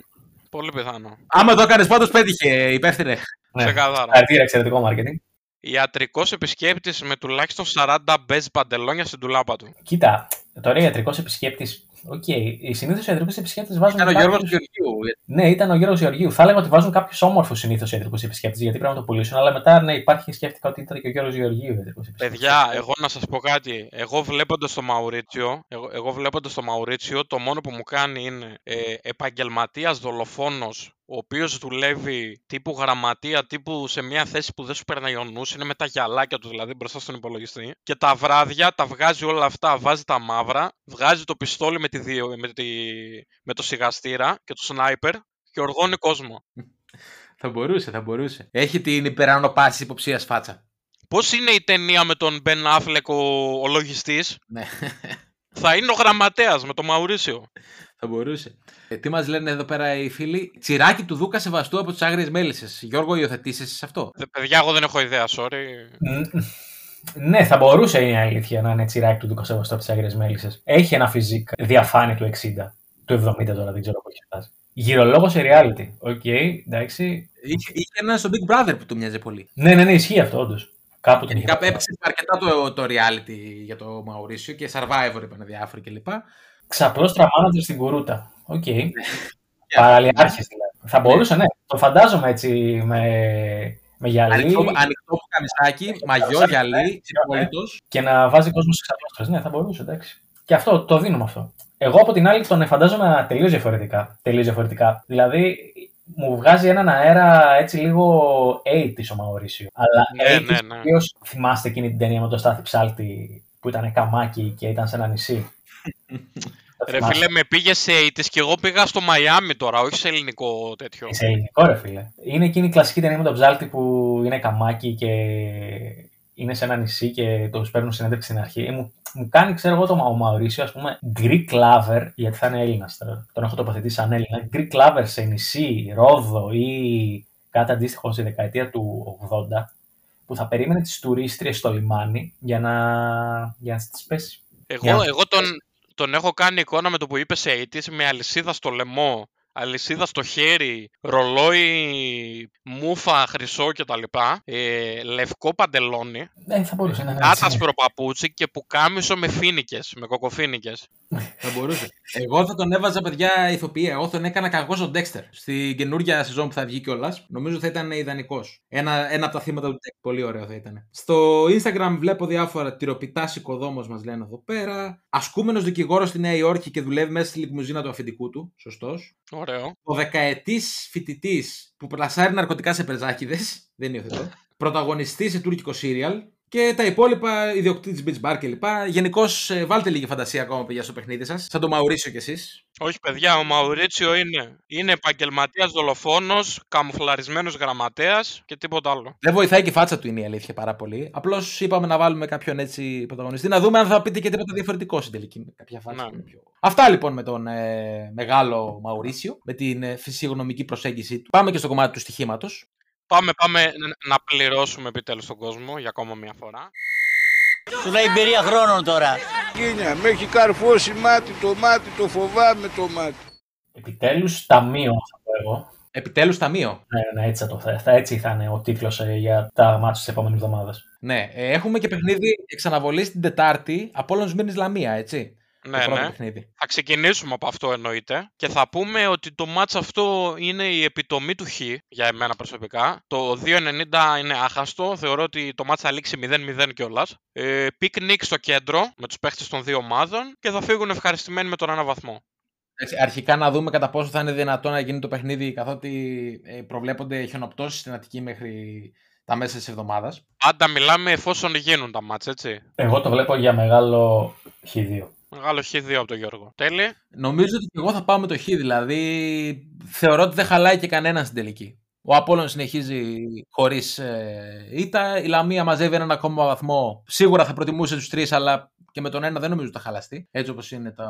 Πολύ πιθανό. Άμα το έκανες πάντως πέτυχε, υπεύθυνε. Ναι. Σε καθαρά. Αρτήρα, εξαιρετικό μάρκετινγκ. Ιατρικός επισκέπτης με τουλάχιστον σαράντα μπέζ παντελόνια στην τουλάπα του. Κοίτα, τώρα ιατρικός επισκέπτης. Οκ, okay. Οι συνήθως ιατρικούς επισκέπτες βάζουν. Ήταν κάποιους... ο Γιώργος Γεωργίου. Ναι, ήταν ο Γιώργος Γεωργίου. Θα έλεγα ότι βάζουν κάποιους όμορφους συνήθως ιατρικούς επισκέπτες γιατί πρέπει να το πουλήσουν. Αλλά μετά ναι, υπάρχει, σκέφτηκα ότι ήταν και ο Γιώργος Γεωργίου ιατρικούς επισκέπτες. Παιδιά, εγώ να σας πω κάτι. Εγώ βλέποντας το Μαουρίτσιο, εγώ, εγώ βλέποντας το Μαουρίτσιο, το μόνο που μου κάνει είναι ε, επαγγελματίας δολοφόνος, ο οποίος δουλεύει τύπου γραμματεία, τύπου σε μια θέση που δεν σου περνάει ο νους, είναι με τα γυαλάκια του δηλαδή μπροστά στον υπολογιστή. Και τα βράδια τα βγάζει όλα αυτά, βάζει τα μαύρα, βγάζει το πιστόλι με, τη, με, τη, με το σιγαστήρα και το σνάιπερ και οργώνει κόσμο. Θα μπορούσε, θα μπορούσε. Έχει την υπεράνω πάση υποψίας φάτσα. Πώς είναι η ταινία με τον Μπεν Αφλεκ ο, ο λογιστής. Ναι. Θα είναι ο γραμματέας με το Μαουρίσιο. Θα μπορούσε. Ε, τι μας λένε εδώ πέρα οι φίλοι. Τσιράκι του Δούκα σεβαστού από τις άγριες μέλισσες. Γιώργο, υιοθετήσεις σε αυτό. Δε, παιδιά, εγώ δεν έχω ιδέα, sorry. Ναι, θα μπορούσε η αλήθεια να είναι τσιράκι του Δούκα σεβαστού από τις άγριες μέλισσες. Έχει ένα φυσικ διαφάνει του εξήντα. Του εβδομήντα τώρα, δεν ξέρω πού έχει φτάσει. Γυρολόγο σε reality. Οκ, okay, εντάξει. Είχε, είχε ένα στο Big Brother που του μοιάζει πολύ. Ναι, ναι, ναι, ισχύει αυτό όντως. Κάπου την είχε. Έπαιξε αρκετά το, το reality για το Μαουρίσιο και Survivor είπαν διάφοροι κλπ. Ξαπλώς τραμάνατζερ στην Κουρούτα. Οκ. Okay. Παραλιάρχες δηλαδή. Θα μπορούσε, ναι. Το φαντάζομαι έτσι με, με γυαλί. Ανοιχτό, ανοιχτό καμισάκι, μαγιό, γυαλί, τσιρολίτος. Και να βάζει κόσμο στις ξαπλώστρες. Ναι, θα μπορούσε, εντάξει. Και αυτό, το δίνουμε αυτό. Εγώ από την άλλη τον φαντάζομαι τελείως διαφορετικά. Τελείως διαφορετικά. Δηλαδή, μου βγάζει έναν αέρα έτσι λίγο ογδόντα ο Μαουρίσιο. Αλλά ναι, ογδόντα ναι, ναι. Ποιος θυμάστε εκείνη την ταινία με τον Στάθη Ψάλτη που ήταν καμάκι και ήταν σε ένα νησί. Ρε φίλε, με πήγε σε ογδόντα και εγώ πήγα στο Μαϊάμι τώρα, όχι σε ελληνικό τέτοιο. Σε ελληνικό, ρε φίλε. Είναι εκείνη η κλασική ταινία με τον Ψάλτη που είναι καμάκι και είναι σε ένα νησί και του παίρνουν συνέντευξη στην αρχή. Μου, μου κάνει, ξέρω εγώ, το Μαουρίσιο, ας πούμε, Greek lover, γιατί θα είναι Έλληνας τώρα. Τον έχω τοποθετήσει σαν Έλληνα. Greek lover σε νησί, Ρόδο ή κάτι αντίστοιχο στη δεκαετία του ογδόντα, που θα περίμενε τις τουρίστριες στο λιμάνι για να, για να τις πέσει. Εγώ, yeah. εγώ τον, τον έχω κάνει εικόνα με το που είπε σε ογδόντα με αλυσίδα στο λαιμό, αλυσίδα στο χέρι, ρολόι, μούφα, χρυσό κτλ. Ε, λευκό παντελόνι, yeah, θα μπορούσε να άτασπρο παπούτσι και πουκάμισο με φίνικες, με κοκοφίνικες. Θα μπορούσε. Εγώ θα τον έβαζα, παιδιά, ηθοποιία. Εγώ τον έκανα κακό στον Ντέξτερ. Στην καινούργια σεζόν που θα βγει κιόλας. Νομίζω θα ήταν ιδανικός. Ένα, ένα από τα θύματα του Ντέξτερ. Πολύ ωραίο θα ήταν. Στο Instagram βλέπω διάφορα. Τυροπιτάς οικοδόμος μας λένε εδώ πέρα. Ασκούμενος δικηγόρος στη Νέα Υόρκη και δουλεύει μέσα στη λιμουζίνα του αφεντικού του. Σωστός. Ωραίο. Ο δεκαετής φοιτητής που πλασάρει ναρκωτικά σε περζάκιδες. Δεν υιοθετώ. Πρωταγωνιστής σε τουρκικό σύριαλ. Και τα υπόλοιπα, ιδιοκτήτη beach bar κλπ. Γενικώς βάλτε λίγη φαντασία ακόμα, παιδιά, στο παιχνίδι σας. Σαν τον Μαουρίσιο κι εσείς. Όχι, παιδιά, ο Μαουρίσιο είναι, είναι επαγγελματίας δολοφόνος, καμουφλαρισμένος γραμματέας και τίποτα άλλο. Δεν βοηθάει και η φάτσα του, είναι η αλήθεια, πάρα πολύ. Απλώς είπαμε να βάλουμε κάποιον έτσι πρωταγωνιστή, να δούμε αν θα πείτε και τίποτα διαφορετικό στην τελική. Κάποια φάτσα είναι πιο... Αυτά λοιπόν με τον ε, μεγάλο Μαουρίσιο, με την ε, φυσιογνωμική προσέγγιση του. Πάμε και στο κομμάτι του στοιχήματος. Πάμε, πάμε να πληρώσουμε επιτέλους τον κόσμο για ακόμα μια φορά. Σου λέει εμπειρία χρόνων τώρα. Κίνια, με έχει καρφώσει μάτι το μάτι, το φοβάμαι το μάτι. Επιτέλους ταμείο θα πω εγώ. Επιτέλους ταμείο. Ναι, ναι, έτσι θα, το, θα, έτσι θα είναι ο τίτλος για τα μάτια τη επόμενη εβδομάδα. Ναι, έχουμε και παιχνίδι εξαναβολής την Τετάρτη, Απόλλων Σμύρνης Λαμία, έτσι. Ναι, ναι. Παιχνίδι. Θα ξεκινήσουμε από αυτό εννοείται και θα πούμε ότι το μάτς αυτό είναι η επιτομή του Χ για εμένα προσωπικά. Το δύο ενενήντα είναι άχαστο, θεωρώ ότι το μάτς θα λήξει μηδέν μηδέν κιόλας. Ε, Πικνίκ στο κέντρο με τους παίχτες των δύο ομάδων και θα φύγουν ευχαριστημένοι με τον ένα βαθμό. Αρχικά να δούμε κατά πόσο θα είναι δυνατό να γίνει το παιχνίδι, καθότι προβλέπονται χιονοπτώσεις στην Αττική μέχρι... τα μέσα της εβδομάδας. Πάντα μιλάμε εφόσον γίνουν τα μάτς, έτσι. Εγώ το βλέπω για μεγάλο Χ δύο. Μεγάλο Χ δύο από τον Γιώργο. Τέλει. Νομίζω ότι και εγώ θα πάω με το Χ, δηλαδή θεωρώ ότι δεν χαλάει και κανέναν στην τελική. Ο Απόλλων συνεχίζει χωρίς ε, ήττα, η Λαμία μαζεύει έναν ακόμα βαθμό. Σίγουρα θα προτιμούσε τους τρεις, αλλά και με τον ένα δεν νομίζω ότι θα χαλαστεί, έτσι όπως είναι το,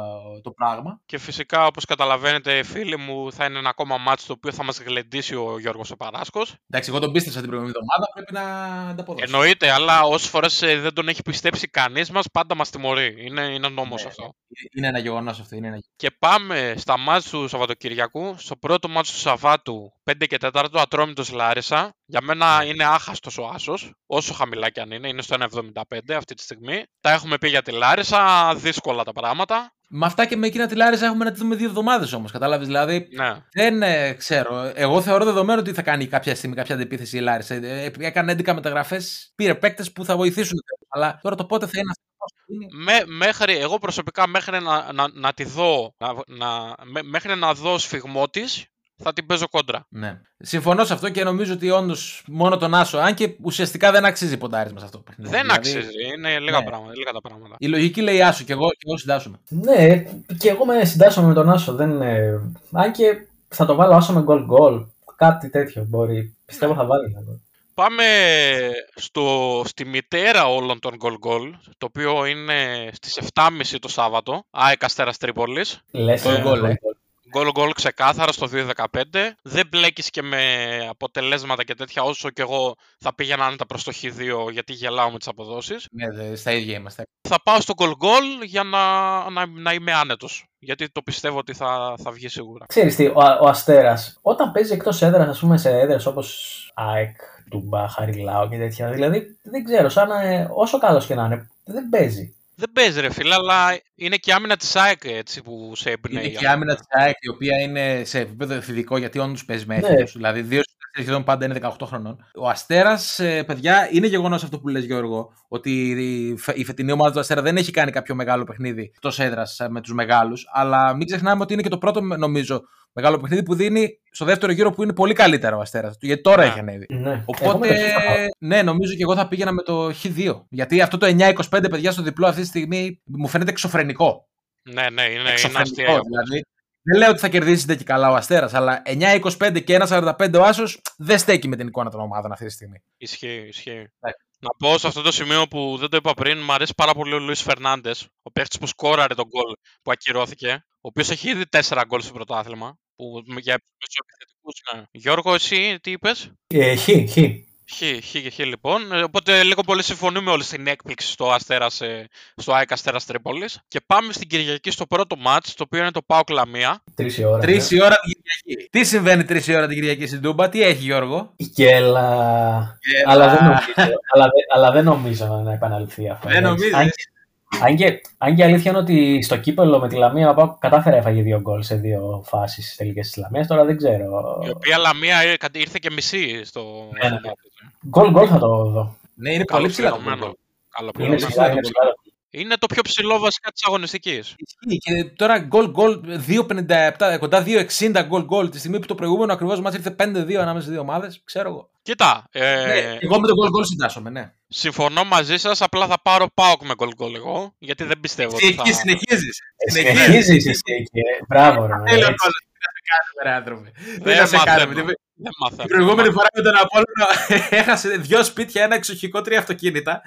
το πράγμα. Και φυσικά, όπως καταλαβαίνετε, φίλοι μου, θα είναι ένα ακόμα μάτς το οποίο θα μας γλεντήσει ο Γιώργος ο Παράσχος. Εντάξει, εγώ τον πίστεψα την προηγούμενη εβδομάδα, πρέπει να ανταποδώσω. Εννοείται, αλλά όσες φορές δεν τον έχει πιστέψει κανείς μας, πάντα μας τιμωρεί. Είναι, είναι νόμος ναι, αυτό. Είναι ένα γεγονός αυτό. Είναι ένα... Και πάμε στα μάτς του Σαββατοκυριακού. Στο πρώτο μάτς του Σαββάτου, πέντε και τέσσερα, Ατρόμητος Λάρισα. Για μένα είναι άχαστος ο Άσος, όσο χαμηλά κι αν είναι, είναι στο ένα εβδομήντα πέντε αυτή τη στιγμή. Τα έχουμε πει για τη Λάρισα, δύσκολα τα πράγματα. Με αυτά και με εκείνα τη Λάρισα έχουμε να τη δούμε δύο εβδομάδες όμως, κατάλαβες, δηλαδή. Ναι. Δεν ε, ξέρω. Εγώ θεωρώ δεδομένο ότι θα κάνει κάποια στιγμή κάποια αντεπίθεση η Λάρισα. Ε, έκανε έντεκα μεταγραφές, πήρε παίκτες που θα βοηθήσουν. Αλλά τώρα το πότε θα είναι αυτό. Με, μέχρι, εγώ προσωπικά μέχρι να, να, να τη δω, να, να, μέχρι να δω σφιγμό της, θα την παίζω κόντρα. Ναι. Συμφωνώ σε αυτό και νομίζω ότι όντως μόνο τον Άσο, αν και ουσιαστικά δεν αξίζει ποντάρισμα σε αυτό. Δεν δηλαδή... αξίζει, είναι λίγα, ναι. πράγματα, λίγα τα πράγματα. Η λογική λέει Άσο και εγώ, και εγώ συντάσσομαι. Ναι, και εγώ με συντάσσομαι με τον Άσο. Δεν... Αν και θα το βάλω Άσο με γκολ γκολ, κάτι τέτοιο μπορεί. Πιστεύω θα βάλει ένα γκολ. Πάμε στο, στη μητέρα όλων των γκολ γκολ, το οποίο είναι στις εφτά και μισή το Σάββατο, ΑΕΚ Αστέρας Τρίπολης. Λες γκολ Γκολ γκολ ξεκάθαρα στο δύο δεκαπέντε. Δεν μπλέκεις και με αποτελέσματα και τέτοια, όσο και εγώ θα πήγαινα άνετα προς το Χ δύο, γιατί γελάω με τις αποδόσεις. Ναι, στα ίδια είμαστε. Θα πάω στο γκολ γκολ για να, να, να είμαι άνετος, γιατί το πιστεύω ότι θα, θα βγει σίγουρα. Ξέρεις τι, ο, ο Αστέρας, όταν παίζει εκτός έδρας, ας πούμε σε έδρες όπως ΑΕΚ, Τούμπα, Χαριλάου και τέτοια, δηλαδή δεν ξέρω, σαν να, όσο καλός και να είναι, δεν παίζει. Δεν παίζει ρε φίλε, αλλά είναι και η άμυνα της ΑΕΚ έτσι που σε εμπνέει. Είναι και η άμυνα της ΑΕΚ, η οποία είναι σε επίπεδο εφηβικό, γιατί όντως παίζει με έφηβους. Δηλαδή, δύο στις τρεις πάντα είναι δεκαοκτώ χρονών. Ο Αστέρας, παιδιά, είναι γεγονός αυτό που λες, Γιώργο, ότι η φετινή ομάδα του Αστέρα δεν έχει κάνει κάποιο μεγάλο παιχνίδι εκτός έδρας με τους μεγάλους. Αλλά μην ξεχνάμε ότι είναι και το πρώτο, νομίζω, μεγάλο παιχνίδι που δίνει στο δεύτερο γύρο που είναι πολύ καλύτερο ο Αστέρας. Γιατί τώρα έχει ανέβει. Ναι. Οπότε, ναι, νομίζω και εγώ θα πήγαινα με το Χ δύο. Γιατί αυτό το εννιά είκοσι πέντε, παιδιά, στο διπλό αυτή τη στιγμή μου φαίνεται εξωφρενικό. Ναι, ναι, είναι εξωφρενικό. Είναι δηλαδή. Δεν λέω ότι θα κερδίσετε και καλά ο Αστέρας, αλλά εννιά είκοσι πέντε και ένα σαράντα πέντε ο Άσος δεν στέκει με την εικόνα των ομάδων αυτή τη στιγμή. Ισχύει, ισχύει. Ναι. Να πω σε αυτό το σημείο που δεν το είπα πριν, μου αρέσει πάρα πολύ ο Λουίς Φερνάντες, ο παίχτης που σκόραρε τον γκολ που ακυρώθηκε, ο οποίος έχει ήδη τέσσερα γκολ στο πρωτάθλημα. Που για επιθετικούς, ναι. Γιώργο, εσύ τι είπες? Ε, χ, χ. Χ, χ και χ λοιπόν. Οπότε λίγο πολύ συμφωνούμε όλοι στην έκπληξη στο, Αστέρας, στο ΑΕΚ Αστέρας Τρίπολης. Και πάμε στην Κυριακή στο πρώτο μάτς, το οποίο είναι το ΠΑΟΚ Λαμία. Τρεις η ώρα. Τρεις η ώρα την Κυριακή. Τι συμβαίνει τρεις η ώρα την Κυριακή στην Τούμπα, τι έχει Γιώργο? Γέλα. Αλλά δεν νομίζω, αλλά, αλλά δεν νομίζω να επαναληφθεί αυτό. Δεν νομίζω. Αν, αν, και, αν και αλήθεια είναι ότι στο κύπελλο με τη Λαμία ο ΠΑΟΚ κατάφερε έφαγε δύο γκολ σε δύο φάσεις τελικές της Λαμίας. Τώρα δεν ξέρω. Η οποία Λαμία ήρθε και μισή στο. Ναι, ναι. Γκολ γκολ θα το δω. Ναι, είναι πολύ ψηλά. Καλό ψηλά. Είναι το πιο ψηλό βασικά της αγωνιστικής. Και τώρα goal-goal δύο πενήντα επτά, κοντά δύο εξήντα goal-goal τη στιγμή που το προηγούμενο ακριβώς μας ήρθε πέντε δύο ανάμεσα στις δύο ομάδες, ξέρω εγώ. Κοιτά. Ε... Ναι, εγώ με το goal-goal συντάσσομαι, ναι. Συμφωνώ μαζί σας, απλά θα πάρω ΠΑΟΚ με goal-goal εγώ, γιατί δεν πιστεύω. Εσύ εκεί θα... συνεχίζεις. Συνεχίζεις εσύ εκεί, μπράβο ρε. Θέλω να κάνουμε άνθρωποι. Δεν θα σε κάνουμε. Την προηγούμενη φορά με τον Απόλλωνα έχασε δυο σπίτια, ένα εξοχικό, τρία αυτοκίνητα.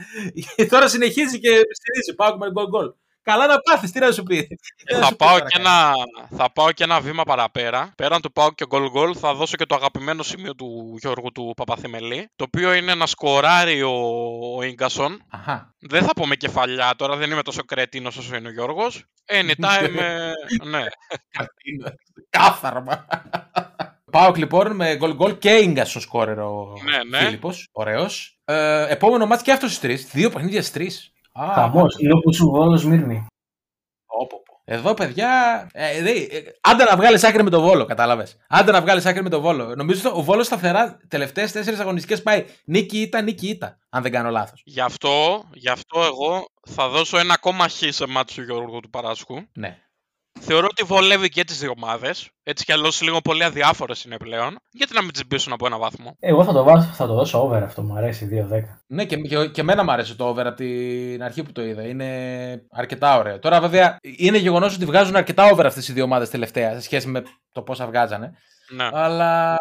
Τώρα συνεχίζει και στηρίζει. Πάω με γκολ γκολ. Καλά να πάθεις, τι να σου πει. Ε, θα, πάω και ένα, θα πάω και ένα βήμα παραπέρα. Πέραν του πάω και γκολ γκολ, θα δώσω και το αγαπημένο σημείο του Γιώργου του Παπαθημελή. Το οποίο είναι να σκοράρει ο, ο Ίγκασον. Αχα. Δεν θα πω με κεφαλιά τώρα, δεν είμαι τόσο κρετίνος όσο είναι ο Γιώργος. Anytime. Ναι. Κάθαρμα. ΠΑΟΚ λοιπόν με γκολ γκολ και Ίγκα στο σκόρερ ο ναι, ναι. Φίλιππος, ωραίος. Ε, επόμενο μάτς και αυτός στις τρεις, δύο παιχνίδια στις τρεις. Χαμός, είναι όπως ο Βόλος Σμύρνη. Εδώ παιδιά, ε, δε, ε, άντε να βγάλεις άκρη με τον Βόλο, κατάλαβες. Άντε να βγάλεις άκρη με τον Βόλο. Νομίζω ότι ο Βόλος σταθερά τελευταίες τέσσερις αγωνιστικές πάει νίκη ήττα, νίκη ήττα, αν δεν κάνω λάθος. Γι' αυτό, γι' αυτό εγώ θα δώσω ένα ακόμα χ σε μάτς του Γιώργου του Παράσχου. Ναι. Θεωρώ ότι βολεύει και τις δύο ομάδες. Έτσι κι αλλιώς λίγο πολύ αδιάφορες είναι πλέον. Γιατί να μην τις μπήσουν από ένα βαθμό. Εγώ θα το, βάζω, θα το δώσω over αυτό. Μου αρέσει δύο δέκα. Ναι, και, και, και εμένα μου αρέσει το over από την αρχή που το είδα. Είναι αρκετά ωραίο. Τώρα, βέβαια, είναι γεγονός ότι βγάζουν αρκετά over αυτές οι δύο ομάδες τελευταία σε σχέση με το πόσα βγάζανε. Ναι. Αλλά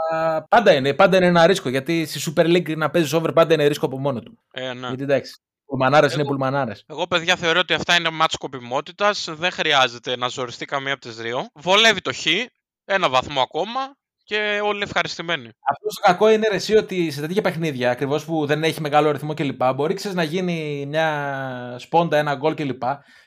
πάντα είναι, πάντα είναι ένα ρίσκο. Γιατί στη Super League να παίζεις over πάντα είναι ρίσκο από μόνο του. Ε, ναι. Γιατί εντάξει. Πουλμανάρες είναι πουλμανάρες. Εγώ, παιδιά, θεωρώ ότι αυτά είναι μάτς σκοπιμότητας. Δεν χρειάζεται να ζοριστεί καμία από τις δύο. Βολεύει το χ, ένα βαθμό ακόμα και όλοι ευχαριστημένοι. Αυτό το κακό είναι ρε, εσύ, ότι σε τέτοια παιχνίδια, ακριβώς που δεν έχει μεγάλο αριθμό κλπ., μπορεί ξέρεις, να γίνει μια σπόντα, ένα γκολ κλπ.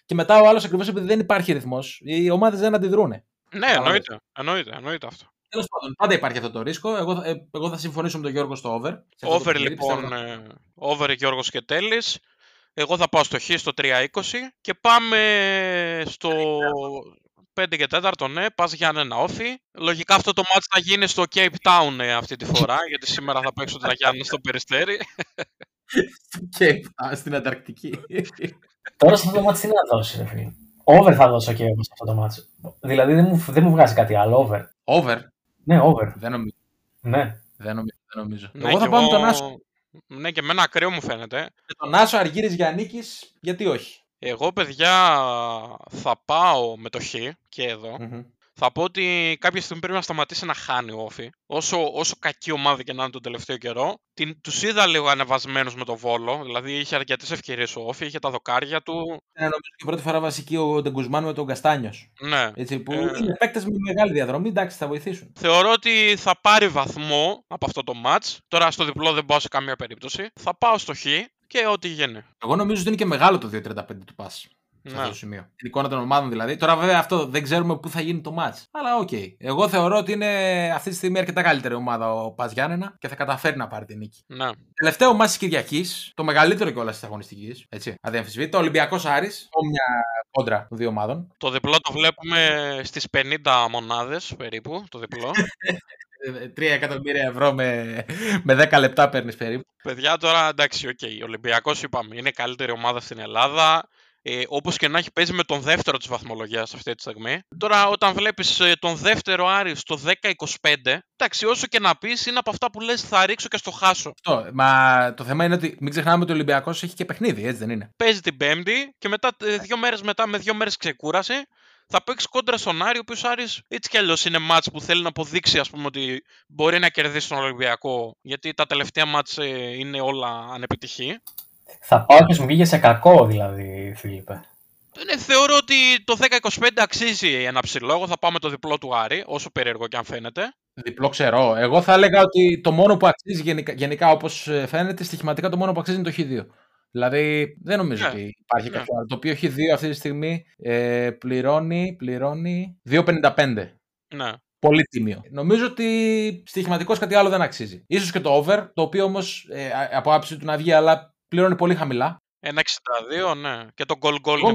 Και μετά ο άλλος ακριβώς επειδή δεν υπάρχει ρυθμός, οι ομάδες δεν αντιδρούν. Ναι, εννοείται, εννοείται, εννοείται αυτό. Τέλος πάντων, πάντα υπάρχει αυτό το ρίσκο. Εγώ, ε, εγώ θα συμφωνήσω με τον Γιώργο στο over. Over το λοιπόν, ε, over Γιώργος και Τέλης. Εγώ θα πάω στο χ στο τρία είκοσι και πάμε στο πέντε και τέσσερα, ναι, πας για ένα Όφη. Λογικά αυτό το μάτς θα γίνει στο Cape Town ε, αυτή τη φορά, γιατί σήμερα θα παίξω την Αγιάννη στο Περιστέρι. Cape Town, στην Ανταρκτική. Τώρα σε αυτό το μάτς τι να δώσεις, ρε φίλοι. Over θα δώσω και εγώ σε αυτό το μάτς. Δηλαδή δεν μου, δεν μου βγάζει κάτι άλλο, over. Over. Ναι, over. Δεν νομίζω. Ναι. Δεν νομίζω. Δεν νομίζω. Ναι, εγώ θα πάω εγώ... τον Άσο. Ναι, και εμένα ακραίο μου φαίνεται. Και τον Άσο Αργύρης Γιαννίκης, γιατί όχι. Εγώ, παιδιά, θα πάω με το χ και εδώ. Mm-hmm. Θα πω ότι κάποια στιγμή πρέπει να σταματήσει να χάνει ο Όφη. Όσο, όσο κακή ομάδα και να είναι τον τελευταίο καιρό, την, τους είδα λίγο ανεβασμένους με το Βόλο. Δηλαδή είχε αρκετές ευκαιρίες ο Όφη, είχε τα δοκάρια του. Ναι, νομίζω και πρώτη φορά βασική ο Ντεγκουσμάν με τον Καστάνιος. Ναι. Έτσι, που ε... είναι παίκτες με μεγάλη διαδρομή, εντάξει, θα βοηθήσουν. Θεωρώ ότι θα πάρει βαθμό από αυτό το match. Τώρα στο διπλό δεν πάω σε καμία περίπτωση. Θα πάω στο χ και ό,τι γίνει. Εγώ νομίζω ότι είναι και μεγάλο το δύο τριάντα πέντε του pass. Σε αυτό το σημείο. Την εικόνα των ομάδων δηλαδή. Τώρα, βέβαια, αυτό δεν ξέρουμε πού θα γίνει το μάτς. Αλλά οκ. Okay. Εγώ θεωρώ ότι είναι αυτή τη στιγμή αρκετά καλύτερη ομάδα ο Πας Γιάννενα και θα καταφέρει να πάρει την νίκη. Ναι. Τελευταίο μάτς της Κυριακής, το μεγαλύτερο κιόλας της αγωνιστικής. Έτσι. Αδιαμφισβήτητο. Ολυμπιακός Άρης. Μια κόντρα των δύο ομάδων. Το διπλό το βλέπουμε στις πενήντα μονάδες περίπου. Το διπλό. τρία εκατομμύρια ευρώ με, με δέκα λεπτά παίρνει περίπου. Παιδιά, τώρα εντάξει, οκ. Okay. Ολυμπιακός είπαμε είναι καλύτερη ομάδα στην Ελλάδα. Ε, όπως και να έχει παίζει με τον δεύτερο της βαθμολογίας αυτή τη στιγμή. Τώρα όταν βλέπεις ε, τον δεύτερο Άρη στο δέκα είκοσι πέντε, εντάξει, όσο και να πεις είναι από αυτά που λες θα ρίξω και στο χάσω. Αυτό, μα το θέμα είναι ότι μην ξεχνάμε ότι ο Ολυμπιακός έχει και παιχνίδι, έτσι δεν είναι. Παίζει την Πέμπτη και μετά, δύο μέρες μετά με δύο μέρες ξεκούραση θα παίξει κόντρα στον Άρη, ο οποίος Άρης έτσι κι αλλιώς είναι μάτς που θέλει να αποδείξει, ας πούμε, ότι μπορεί να κερδίσει τον Ολυμπιακό, γιατί τα τελευταία μάτς ε, είναι όλα ανεπιτυχή. Θα πάω και μου βγήκε σε κακό, δηλαδή, Φίλιππε. Ναι, θεωρώ ότι το δέκα είκοσι πέντε αξίζει ένα ψηλό. Εγώ θα πάω με το διπλό του Άρη, όσο περίεργο και αν φαίνεται. Διπλό ξέρω. Εγώ θα έλεγα ότι το μόνο που αξίζει γενικά, γενικά όπως φαίνεται, στοιχηματικά το μόνο που αξίζει είναι το χ δύο. Δηλαδή, δεν νομίζω ναι. ότι υπάρχει ναι. κάποιο άλλο. Το οποίο χ δύο αυτή τη στιγμή ε, πληρώνει, πληρώνει δύο πενήντα πέντε. Ναι. Πολύ τίμιο. Νομίζω ότι στοιχηματικώς κάτι άλλο δεν αξίζει. Ίσως και το over, το οποίο όμως ε, από άψη του να βγει, αλλά πληρώνει πολύ χαμηλά. ένα εξήντα δύο, ναι. Και το goal goal. Μόνο,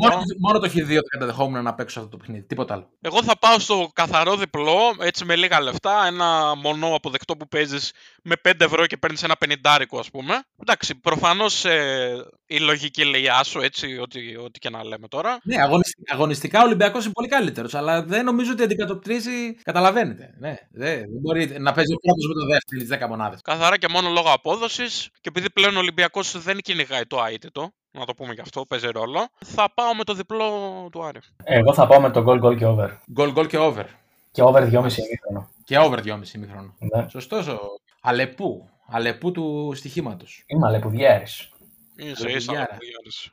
μόνο, μόνο το έχει δύο το καταδεχόμουν να παίξω αυτό το παιχνίδι. Τίποτα άλλο. Εγώ θα πάω στο καθαρό διπλό, έτσι με λίγα λεφτά. Ένα μονό αποδεκτό που παίζεις με πέντε ευρώ και παίρνεις ένα πενηντάρικο, ας πούμε. Εντάξει, προφανώς ε, η λογική λέει άσο, έτσι, ό,τι, ό,τι και να λέμε τώρα. Ναι, αγωνιστικά, αγωνιστικά ο Ολυμπιακός είναι πολύ καλύτερος, αλλά δεν νομίζω ότι αντικατοπτρίζει. Καταλαβαίνετε. Ναι, δεν, δεν μπορεί να παίζει ο πρώτος με το δεύτερο στις δέκα μονάδες. Καθαρά και μόνο λόγω απόδοσης και επειδή πλέον ο Ολυμπιακός δεν κυνηγάει το αίτητο. Να το πούμε και αυτό, παίζει ρόλο. Θα πάω με το διπλό του Άρη. Εγώ θα πάω με το goal goal και over. Goal goal και over. Και over δυόμισι ημίχρονο. Και over δυόμισι ημίχρονο. Ναι. Σωστός. Αλεπού. Αλεπού του στοιχήματος. Είμαι αλεπουδιάρης. Είσαι, είσαι αλεπουδιάρης.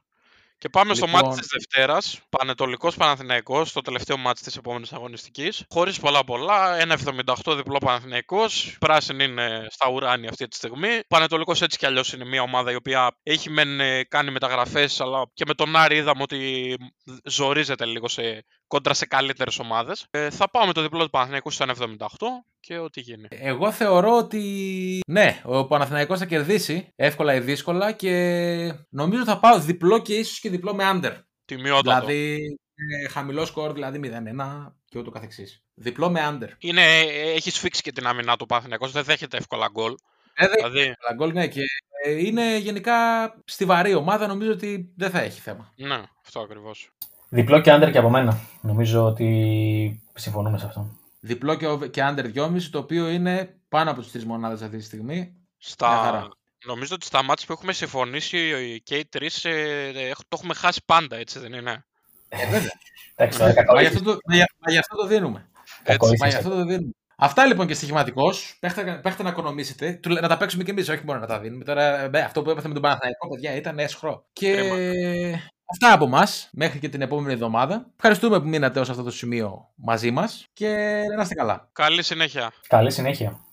Και πάμε λοιπόν... στο μάτι τη Δευτέρα. Πανετολικός Παναθηναϊκός, το τελευταίο μάτι τη επόμενη αγωνιστική. Χωρίς πολλά πολλά. ένα εβδομήντα οκτώ διπλό Παναθηναϊκός. Πράσινη είναι στα ουράνια αυτή τη στιγμή. Πανετολικός έτσι κι αλλιώς είναι μια ομάδα η οποία έχει μεν κάνει μεταγραφές, αλλά και με τον Άρη είδαμε ότι ζορίζεται λίγο σε, κόντρα σε καλύτερες ομάδες. Ε, θα πάω με το διπλό του Παναθηναϊκού στο ένα εβδομήντα οκτώ. Και ό,τι γίνει. Εγώ θεωρώ ότι ναι, ο Παναθηναϊκός θα κερδίσει εύκολα ή δύσκολα και νομίζω θα πάω διπλό και ίσως και διπλό με under. Τιμιότατο. Δηλαδή ε, χαμηλό σκορ, δηλαδή μηδέν ένα και ούτω καθεξής. Διπλό με under. Είναι, έχει σφίξει και την άμυνα του Παναθηναϊκός, δεν δέχεται εύκολα γκολ. Ε, δεν δηλαδή... δέχεται εύκολα γκολ, ναι, και ε, είναι γενικά στιβαρή ομάδα, νομίζω ότι δεν θα έχει θέμα. Ναι, αυτό ακριβώς. Διπλό και under και από μένα. Νομίζω ότι συμφωνούμε σε αυτό. Διπλό και under δυόμισι, το οποίο είναι πάνω από τις τρεις μονάδες αυτή τη στιγμή. Στα... Νομίζω ότι στα μάτς που έχουμε συμφωνήσει και οι τρεις ε, το έχουμε χάσει πάντα, έτσι δεν είναι? Ε, βέβαια. Μα γι' αυτό το δίνουμε. Μα γι' αυτό το δίνουμε. Αυτά λοιπόν και στοιχηματικός. Παίχτε, παίχτε να οικονομήσετε. Να τα παίξουμε κι εμείς, όχι μόνο να τα δίνουμε. Τώρα, ε, αυτό που έπαθε με τον Παναθηναϊκό, παιδιά, ήταν έσχρο. Και... Τρίμα. Αυτά από εμάς, μέχρι και την επόμενη εβδομάδα. Ευχαριστούμε που μείνατε ως αυτό το σημείο μαζί μας και να είστε καλά. Καλή συνέχεια. Καλή συνέχεια.